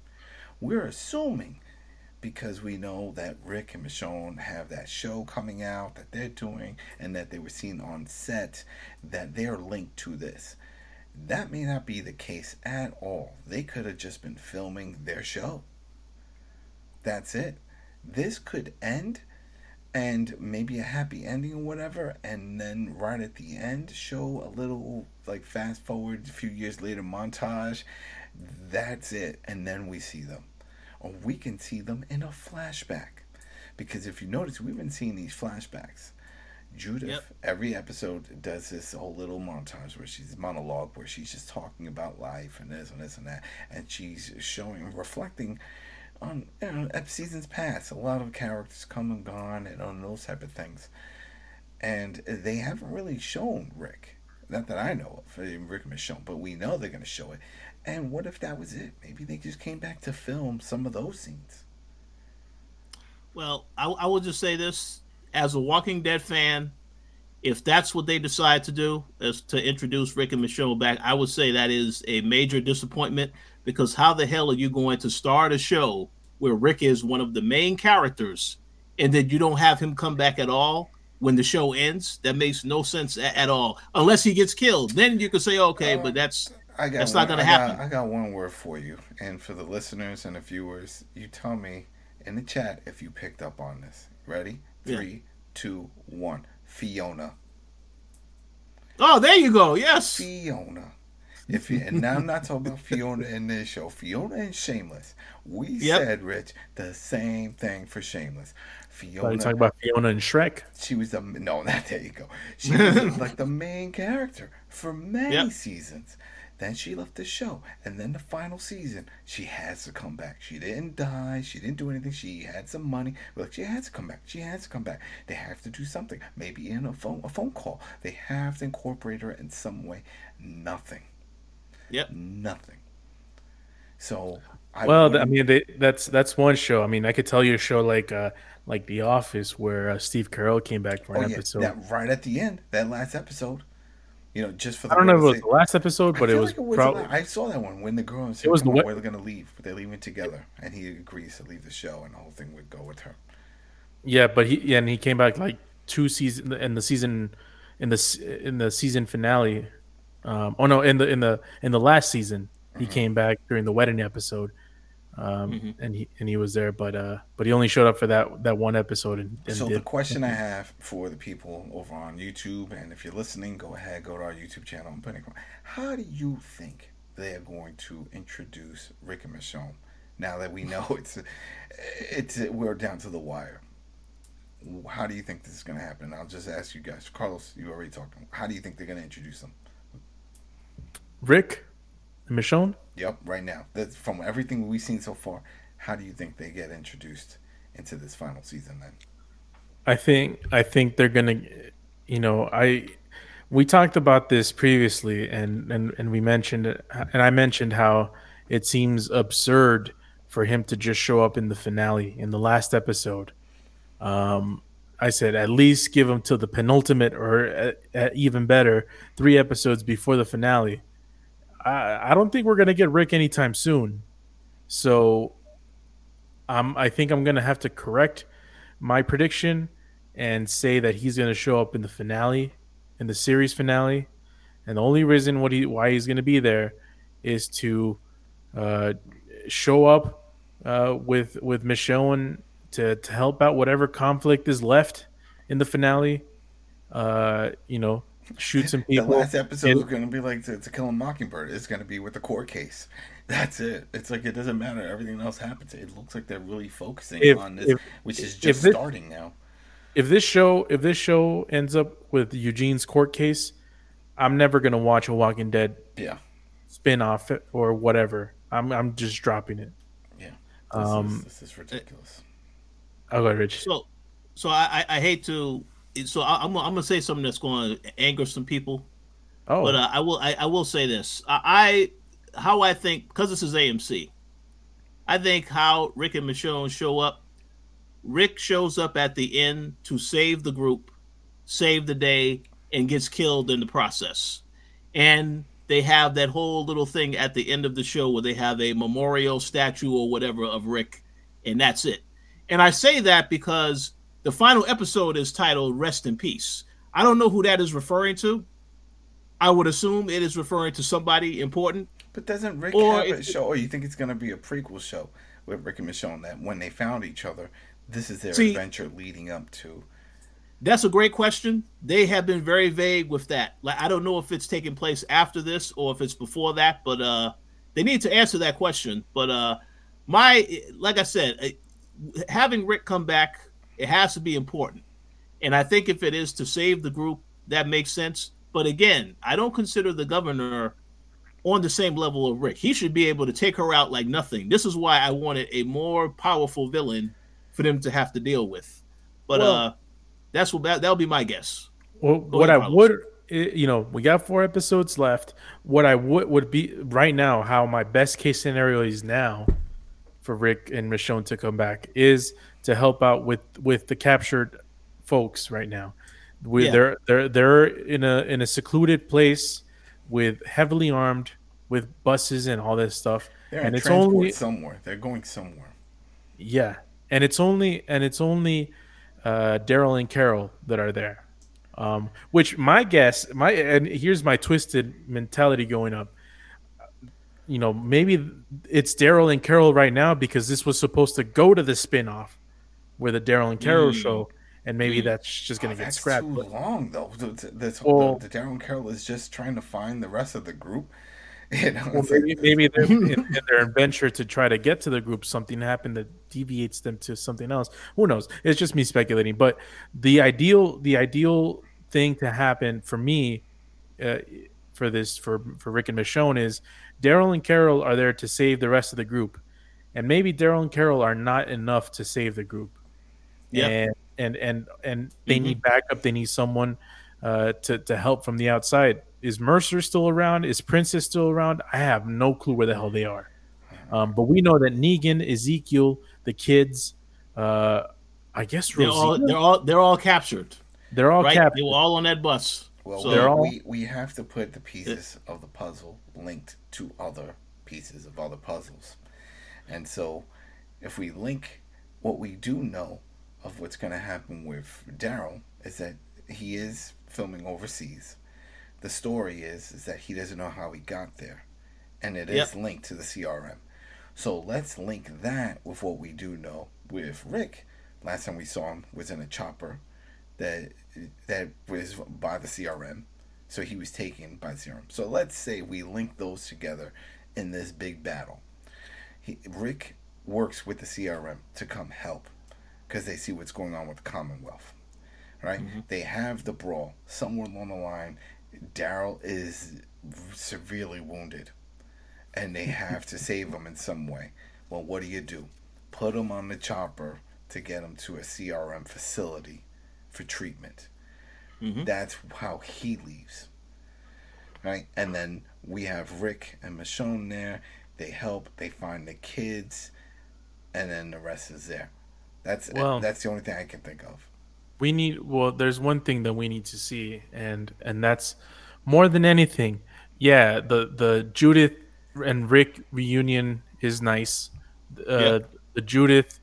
We're assuming because we know that Rick and Michonne have that show coming out that they're doing and that they were seen on set that they're linked to this. That may not be the case at all. They could have just been filming their show. That's it. This could end and maybe a happy ending or whatever, and then right at the end show a little like fast forward a few years later montage. That's it. And then we see them. Or we can see them in a flashback. Because if you notice, we've been seeing these flashbacks. Judith, yep. every episode does this whole little montage where she's monologue, where she's just talking about life and this and this and that, and she's showing, reflecting on, you know, seasons past. A lot of characters come and gone, and on those type of things, and they haven't really shown Rick, not that I know of. Rick and Michonne, but we know they're going to show it. And what if that was it? Maybe they just came back to film some of those scenes. Well, I, I will just say this. As a Walking Dead fan, if that's what they decide to do, is to introduce Rick and Michonne back, I would say that is a major disappointment, because how the hell are you going to start a show where Rick is one of the main characters and then you don't have him come back at all when the show ends? That makes no sense a- at all. Unless he gets killed. Then you could say, okay, uh, but that's I got that's one, not going to happen. I got one word for you, and for the listeners and the viewers, you tell me in the chat if you picked up on this. Ready? Three, yeah. two, one. Fiona. Oh, there you go. Yes. Fiona. If you, and now I'm not talking about Fiona in this show. Fiona and Shameless. We yep. said, Rich, the same thing for Shameless. Fiona. Are you talking about Fiona and Shrek? She was the no, not there you go. She was like the main character for many yep. seasons. Then she left the show, and then the final season, she has to come back. She didn't die. She didn't do anything. She had some money, but like, she has to come back. She has to come back. They have to do something. Maybe in a phone, a phone call. They have to incorporate her in some way. Nothing. Yep. Nothing. So. I well, wouldn't... I mean, they, that's that's one show. I mean, I could tell you a show like uh, like The Office, where uh, Steve Carell came back for an oh, yeah. episode. That, right at the end, that last episode. You know, just for the I don't know if it was the last episode, but it was, like it was probably. I saw that one when the girl said, "Come on, we're going to leave," but they're leaving together, and he agrees to leave the show, and the whole thing would go with her. Yeah, but he yeah, and he came back like two seasons in the season in the in the season finale. Um, oh no, in the in the in the last season, he mm-hmm. came back during the wedding episode, um, mm-hmm. and he and he was there, but uh, but he only showed up for that that one episode. And, and so did. The question I have for the people over on YouTube, and if you're listening, go ahead, go to our YouTube channel and put it. How do you think they're going to introduce Rick and Michonne now that we know it's it's we're down to the wire? How do you think this is going to happen? I'll just ask you guys. Carlos, you already talked. How do you think they're going to introduce them? Rick and Michonne? Yep, right now. That's from everything we've seen so far, how do you think they get introduced into this final season then? I think I think they're going to, you know, I we talked about this previously and, and, and we mentioned it, and I mentioned how it seems absurd for him to just show up in the finale, in the last episode. Um, I said at least give him till the penultimate, or at, at even better, three episodes before the finale. I, I don't think we're gonna get Rick anytime soon, so um, I think I'm gonna have to correct my prediction and say that he's gonna show up in the finale, in the series finale, and the only reason what he why he's gonna be there is to uh, show up uh, with with Michonne. To, to help out whatever conflict is left in the finale, uh, you know, shoot some people. The last episode and, is going to be like to, to Kill a Mockingbird. It's going to be with the court case. That's it. It's like it doesn't matter. Everything else happens. It looks like they're really focusing if, on this, if, which is just this, starting now. If this show, if this show ends up with Eugene's court case, I'm never going to watch a Walking Dead yeah. spin-off or whatever. I'm I'm just dropping it. Yeah, this, um, is, this is ridiculous. It, I'll go, Rich. So, so I, I hate to. So I, I'm, I'm gonna say something that's going to anger some people. Oh, but uh, I will. I, I will say this. I, I how I think, because this is A M C. I think how Rick and Michonne show up. Rick shows up at the end to save the group, save the day, and gets killed in the process. And they have that whole little thing at the end of the show where they have a memorial statue or whatever of Rick, and that's it. And I say that because the final episode is titled Rest in Peace. I don't know who that is referring to. I would assume it is referring to somebody important. But doesn't Rick or have a show, or you think it's going to be a prequel show with Rick and Michonne that when they found each other, this is their see, adventure leading up to? That's a great question. They have been very vague with that. Like, I don't know if it's taking place after this or if it's before that, but uh, they need to answer that question. But uh, my, like I said... It, having Rick come back, it has to be important. And I think if it is to save the group, that makes sense. But again, I don't consider the governor on the same level of Rick. He should be able to take her out like nothing. This is why I wanted a more powerful villain for them to have to deal with. But well, uh, that's what that, that'll be my guess. Well, Go what ahead, I would, you know, we got four episodes left. What I would would be right now, how my best case scenario is now, for Rick and Michonne to come back is to help out with, with the captured folks right now. We yeah. they're they're they're in a in a secluded place with heavily armed with buses and all this stuff. They're and in it's only somewhere. They're going somewhere. Yeah. And it's only and it's only uh, Daryl and Carol that are there. Um, which my guess my and here's my twisted mentality going up. You know, maybe it's Daryl and Carol right now because this was supposed to go to the spinoff with a Daryl and Carol mm. show, and maybe mm. that's just going to oh, get that's scrapped. That's too long, though. This whole, well, the Daryl and Carol is just trying to find the rest of the group. You know, well, maybe like, maybe they're, in, in their adventure to try to get to the group, something happened that deviates them to something else. Who knows? It's just me speculating. But the ideal, the ideal thing to happen for me, uh, for this, for for Rick and Michonne is. Daryl and Carol are there to save the rest of the group, and maybe Daryl and Carol are not enough to save the group. Yeah, and and and, and they mm-hmm. need backup. They need someone uh, to to help from the outside. Is Mercer still around? Is Princess still around? I have no clue where the hell they are. Um, but we know that Negan, Ezekiel, the kids, uh, I guess they're Rosita, all they're all they're all captured. They're all right? captured. They were all on that bus. Well, so we, all... we, we have to put the pieces it... of the puzzle linked to other pieces of other puzzles. And so if we link what we do know of what's going to happen with Daryl is that he is filming overseas. The story is, is that he doesn't know how he got there. And it yep. is linked to the C R M. So let's link that with what we do know with Rick. Last time we saw him was in a chopper that that was by the C R M. So he was taken by the C R M. So let's say we link those together in this big battle. He, Rick works with the C R M to come help because they see what's going on with the Commonwealth. Right? Mm-hmm. They have the brawl. Somewhere along the line, Daryl is severely wounded. And they have to save him in some way. Well, what do you do? Put him on the chopper to get him to a C R M facility for treatment. Mm-hmm. That's how he leaves. Right? And then we have Rick and Michonne there. They help. They find the kids. And then the rest is there. That's well, that's the only thing I can think of. We need... Well, there's one thing that we need to see. And, and that's more than anything. Yeah, the, the Judith... and Rick reunion is nice. Uh, yep. The Judith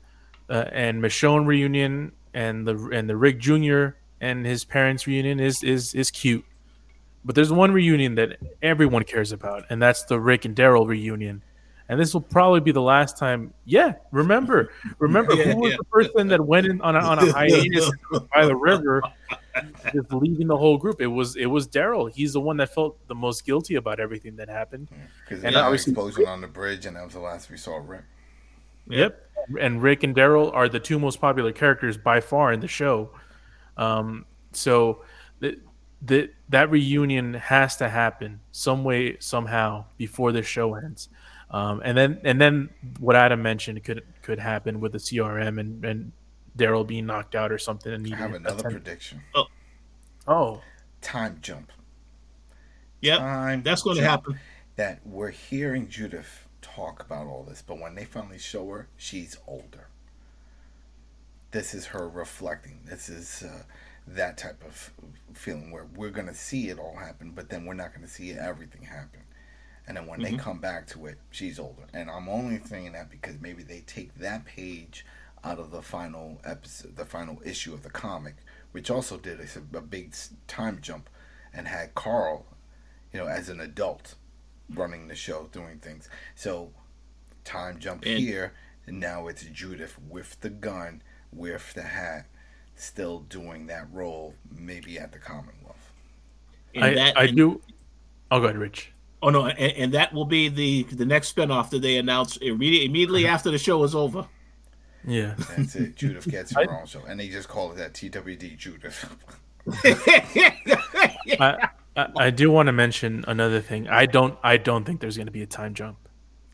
uh, and Michonne reunion and the and the Rick Junior and his parents reunion is is is cute. But there's one reunion that everyone cares about, and that's the Rick and Daryl reunion. And this will probably be the last time. Yeah, remember, remember yeah, who was yeah. the person that went in on a, on a hiatus by the river, just leaving the whole group. It was it was Daryl. He's the one that felt the most guilty about everything that happened. Because yeah, there was an explosion on the bridge, and that was the last we saw Rick. Yep, and Rick and Daryl are the two most popular characters by far in the show. Um, so the, the, that reunion has to happen some way, somehow, before the show ends. Um, and then, and then, what Adam mentioned could could happen with the C R M and, and Daryl being knocked out or something. And I have another attempt. prediction. Oh. oh, time jump. Yeah, that's going to happen. That we're hearing Judith talk about all this, but when they finally show her, she's older. This is her reflecting. This is uh, that type of feeling where we're going to see it all happen, but then we're not going to see everything happen. And then when mm-hmm. they come back to it, she's older. And I'm only saying that because maybe they take that page out of the final episode, the final issue of the comic, which also did a, a big time jump and had Carl, you know, as an adult running the show, doing things. So time jump and- here, and now it's Judith with the gun, with the hat, still doing that role, maybe at the Commonwealth. I, that, I and- do. Oh, go ahead, Rich. Oh, no, and, and that will be the, the next spinoff that they announce immediately, immediately after the show is over. Yeah. That's it. Judith gets her own show. And they just call it that, T W D Judith. I, I, I do want to mention another thing. I don't I don't think there's going to be a time jump.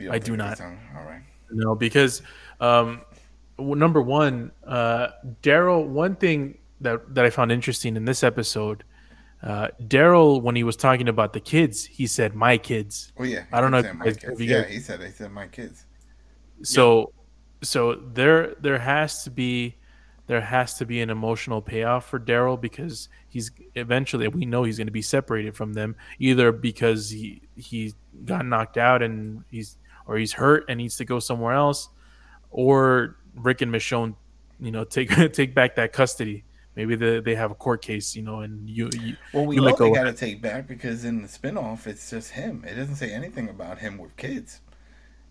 I do not. All right. No, because um, number one, uh, Daryl, one thing that, that I found interesting in this episode Uh, Daryl, when he was talking about the kids, he said my kids. Oh yeah, I don't know. If you guys, if you yeah, guys... he said he said my kids. So, yeah. so there there has to be there has to be an emotional payoff for Daryl because he's eventually we know he's going to be separated from them either because he he got knocked out and he's or he's hurt and needs to go somewhere else, or Rick and Michonne, you know, take take back that custody. Maybe the, they have a court case, you know, and you. you well, we know they got to take back because in the spinoff, it's just him. It doesn't say anything about him with kids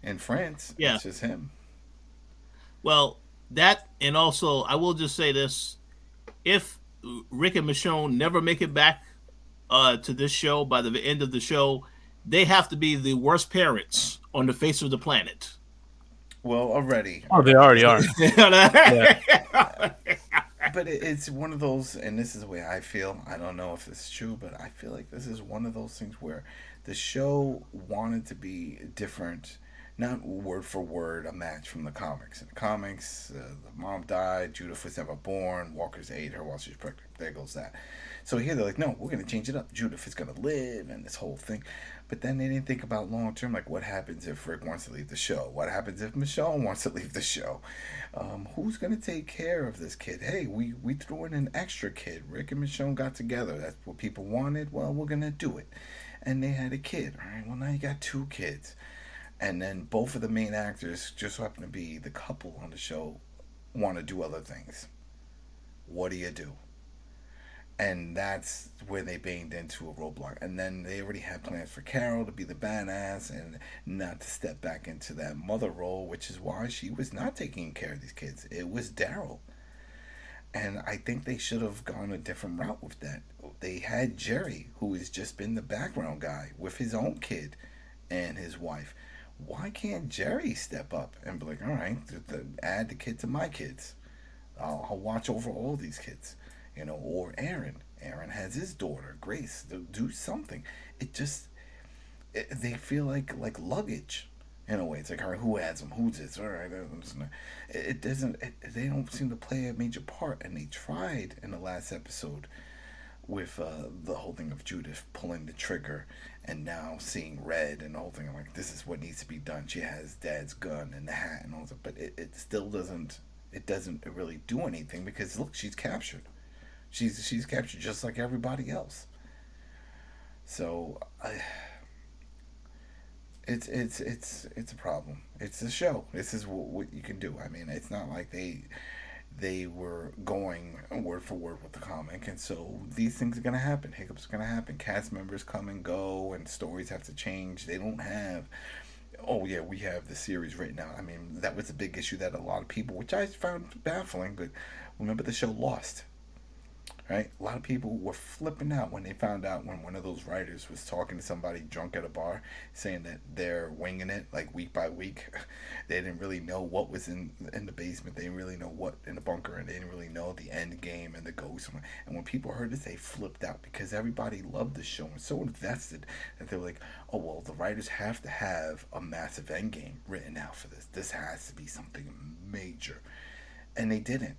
in France. Yeah. It's just him. Well, that, and also, I will just say this. If Rick and Michonne never make it back uh, to this show by the end of the show, they have to be the worst parents on the face of the planet. Well, already. Oh, they already are. yeah. But it's one of those, and this is the way I feel. I don't know if this is true, but I feel like this is one of those things where the show wanted to be different not word for word a match from the comics. In the comics, uh, the mom died, Judith was never born, walkers ate her while she was pregnant. There goes that. So here they're like, no, we're going to change it up. Judith is going to live and this whole thing. But then they didn't think about long term, like what happens if Rick wants to leave the show? What happens if Michonne wants to leave the show? Um, who's going to take care of this kid? Hey, we, we threw in an extra kid. Rick and Michonne got together. That's what people wanted. Well, we're going to do it. And they had a kid. All right, well, now you got two kids. And then both of the main actors, just so happen to be the couple on the show, want to do other things. What do you do? And that's where they banged into a roadblock. And then they already had plans for Carol to be the badass and not to step back into that mother role, which is why she was not taking care of these kids. It was Daryl. And I think they should have gone a different route with that. They had Jerry, who has just been the background guy, with his own kid and his wife. Why can't Jerry step up and be like, all right, th- th- add the kid to my kids. I'll, I'll watch over all these kids. You know, or Aaron. Aaron has his daughter, Grace. They'll do something. It just, it, they feel like like luggage, in a way. It's like, all right, who adds them? Who's this? All right, it, it doesn't. It, they don't seem to play a major part, and they tried in the last episode with uh, the whole thing of Judith pulling the trigger and now seeing red and the whole thing. I'm like, this is what needs to be done. She has Dad's gun and the hat and all that, but it, it still doesn't. It doesn't really do anything because look, she's captured. She's she's captured just like everybody else. So, I, it's it's it's it's a problem. It's a show. This is what, what you can do. I mean, it's not like they they were going word for word with the comic, and so these things are gonna happen. Hiccups are gonna happen. Cast members come and go, and stories have to change. They don't have. Oh yeah, we have the series written out. I mean, that was a big issue that a lot of people, which I found baffling, but remember the show Lost. Right? A lot of people were flipping out when they found out when one of those writers was talking to somebody drunk at a bar saying that they're winging it like week by week. They didn't really know what was in in the basement. They didn't really know what in the bunker, and they didn't really know the end game and the ghost. And when people heard this, they flipped out because everybody loved the show and so invested that they were like, oh, well, the writers have to have a massive end game written out for this. This has to be something major. And they didn't.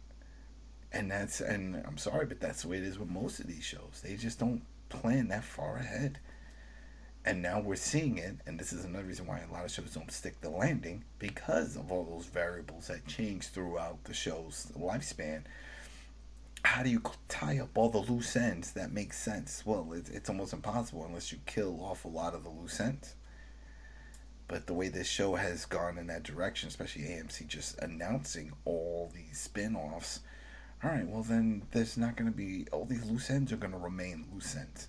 And that's, and I'm sorry, but that's the way it is with most of these shows. They just don't plan that far ahead. And now we're seeing it, and this is another reason why a lot of shows don't stick the landing, because of all those variables that change throughout the show's lifespan. How do you tie up all the loose ends that make sense? Well, it's, it's almost impossible unless you kill off a lot of the loose ends. But the way this show has gone in that direction, especially A M C just announcing all these spin-offs, all right, well then, there's not going to be... all these loose ends are going to remain loose ends.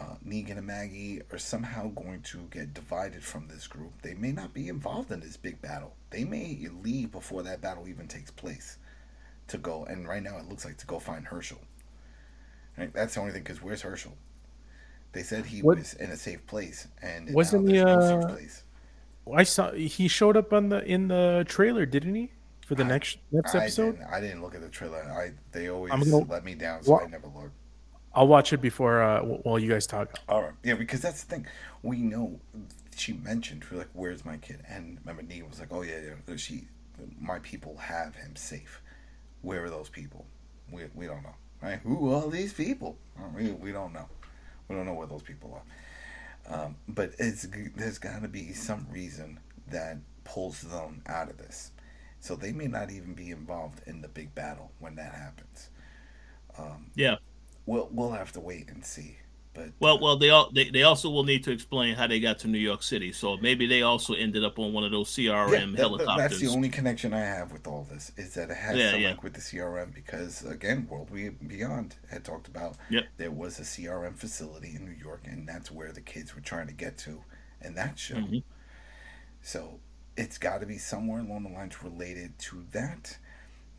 Uh, Negan and Maggie are somehow going to get divided from this group. They may not be involved in this big battle. They may leave before that battle even takes place to go... and right now it looks like to go find Herschel. Right? That's the only thing, because where's Herschel? They said he what? was in a safe place, and wasn't he, no safe place. I saw... he showed up on the in the trailer, didn't he? For the next I, next episode, I didn't, I didn't look at the trailer. I they always gonna, let me down, so well, I never look. I'll watch it before uh, while you guys talk. All right, yeah, because that's the thing. We know she mentioned, we're like, "Where's my kid?" And remember, Negan was like, "Oh yeah, yeah, she, my people have him safe." Where are those people? We we don't know, right? Who are these people? We we don't know. We don't know where those people are. Um, but it's there's got to be some reason that pulls them out of this. So they may not even be involved in the big battle when that happens. Um, yeah, we'll we'll have to wait and see. But well, well, they all they, they also will need to explain how they got to New York City. So maybe they also ended up on one of those C R M yeah, that, helicopters. That's the only connection I have with all this is that it has yeah, something yeah. with the C R M because again, World Beyond had talked about yep. there was a C R M facility in New York, and that's where the kids were trying to get to, and that show. Mm-hmm. So. It's got to be somewhere along the lines related to that.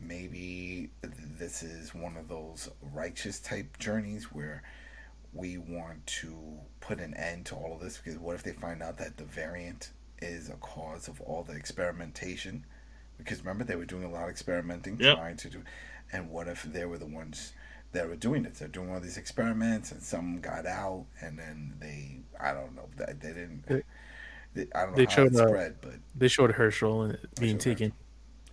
Maybe this is one of those righteous type journeys where we want to put an end to all of this, because what if they find out that the variant is a cause of all the experimentation? Because remember, they were doing a lot of experimenting, yep. trying to do, and what if they were the ones that were doing this? They're doing all these experiments and some got out, and then they, I don't know, they didn't... I don't know they how showed, it spread, but they showed Herschel and being taken. Herschel.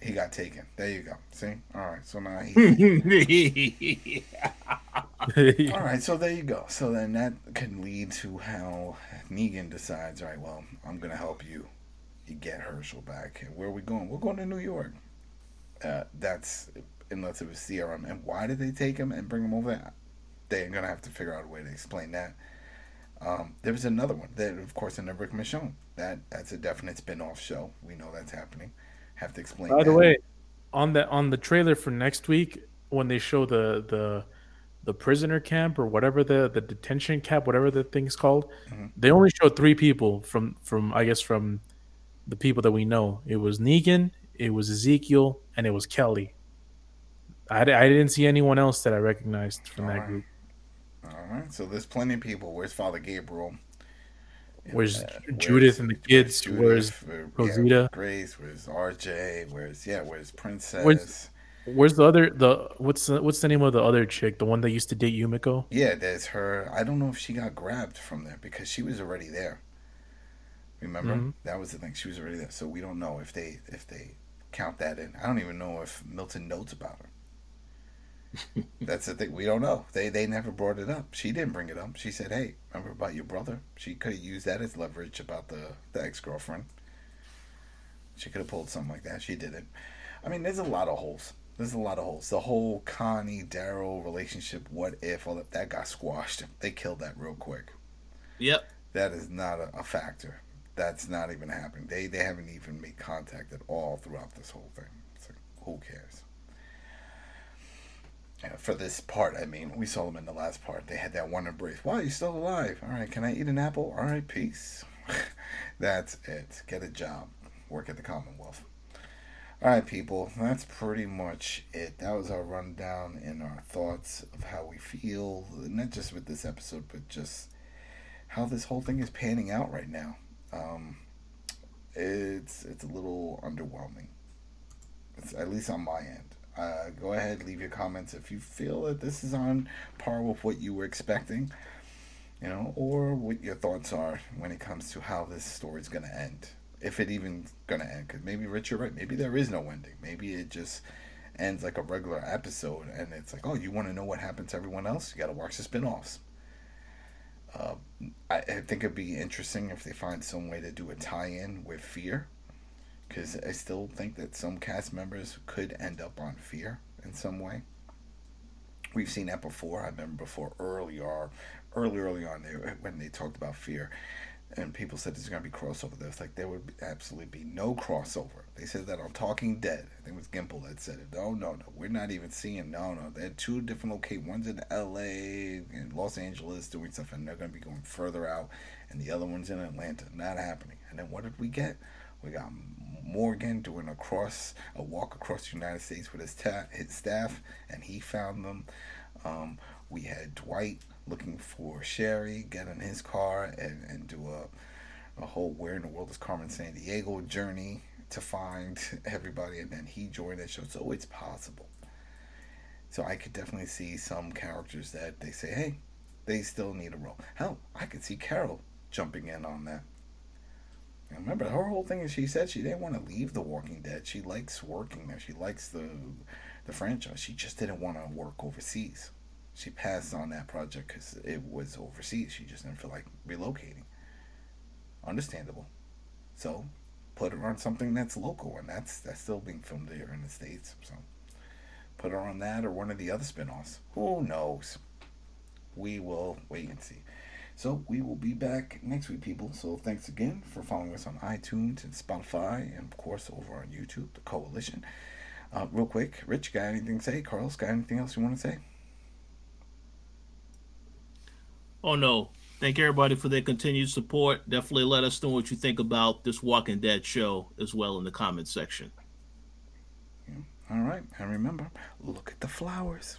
He got taken. There you go. See? All right. So now he. All right. So there you go. So then that can lead to how Negan decides, all right, well, I'm going to help you. You get Herschel back. And where are we going? We're going to New York. Uh, that's unless it was C R M. And why did they take him and bring him over? They're going to have to figure out a way to explain that. Um, there was another one. That, of course, in the Rick Michonne. That, that's a definite spin-off show. We know that's happening. Have to explain. By the that. way, on the on the trailer for next week, when they show the the, the prisoner camp or whatever the, the detention camp, whatever the thing's called, mm-hmm. they only show three people from, from I guess from the people that we know. It was Negan, it was Ezekiel, and it was Kelly. I, I didn't see anyone else that I recognized from All that right. group. All right, so there's plenty of people. Where's Father Gabriel? Where's uh, Judith where's, and the kids? Where's, where's Rosita? Yeah, Grace? Where's R J? Where's yeah? Where's Princess? Where's, where's the other the what's the, what's the name of the other chick? The one that used to date Yumiko? Yeah, there's her. I don't know if she got grabbed from there because she was already there. Remember mm-hmm. that was the thing. She was already there, so we don't know if they if they count that in. I don't even know if Milton knows about her. That's the thing. We don't know. They they never brought it up. She didn't bring it up. She said, "Hey, remember about your brother?" She could have used that as leverage about the, the ex-girlfriend. She could have pulled something like that. She didn't. I mean, there's a lot of holes. There's a lot of holes. The whole Connie, Daryl relationship, what if, all that, that got squashed. They killed that real quick. Yep. That is not a, a factor. That's not even happening. They, they haven't even made contact at all throughout this whole thing. It's like, who cares? For this part, I mean, we saw them in the last part. They had that one embrace. Wow, you're still alive. All right, can I eat an apple? All right, peace. That's it. Get a job. Work at the Commonwealth. All right, people, that's pretty much it. That was our rundown and our thoughts of how we feel, not just with this episode, but just how this whole thing is panning out right now. Um, it's, it's a little underwhelming, it's, at least on my end. Uh, go ahead, leave your comments if you feel that this is on par with what you were expecting, you know, or what your thoughts are when it comes to how this story is going to end, if it even going to end. Because maybe Rich, you're right. Maybe there is no ending. Maybe it just ends like a regular episode, and it's like, oh, you want to know what happened to everyone else? You got to watch the spinoffs. Uh, I, I think it'd be interesting if they find some way to do a tie-in with Fear. Because I still think that some cast members could end up on Fear in some way. We've seen that before. I remember before earlier, early, early on they, when they talked about Fear. And people said there's going to be crossover. There was like, there would absolutely be no crossover. They said that on Talking Dead. I think it was Gimple that said it. Oh, no, no. We're not even seeing. No, no. They're two different locations. One's in L A and Los Angeles doing stuff. And they're going to be going further out. And the other one's in Atlanta. Not happening. And then what did we get? We got Morgan doing a cross, a walk across the United States with his, ta- his staff, and he found them. Um, we had Dwight looking for Sherry, get in his car, and, and do a, a whole where in the world is Carmen San Diego journey to find everybody, and then he joined that show. So it's possible. So I could definitely see some characters that they say, hey, they still need a role. Hell, I could see Carol jumping in on that. And remember, her whole thing is she said she didn't want to leave The Walking Dead. She likes working there. She likes the the franchise. She just didn't want to work overseas. She passed on that project because it was overseas. She just didn't feel like relocating. Understandable. So, put her on something that's local, and that's that's still being filmed here in the States. So, put her on that or one of the other spinoffs. Who knows? We will wait and see. So we will be back next week, people. So thanks again for following us on iTunes and Spotify and, of course, over on YouTube, The Coalition. Uh, real quick, Rich, got anything to say? Carlos, got anything else you want to say? Oh, no. Thank everybody for their continued support. Definitely let us know what you think about this Walking Dead show as well in the comments section. Yeah. All right. And remember, look at the flowers.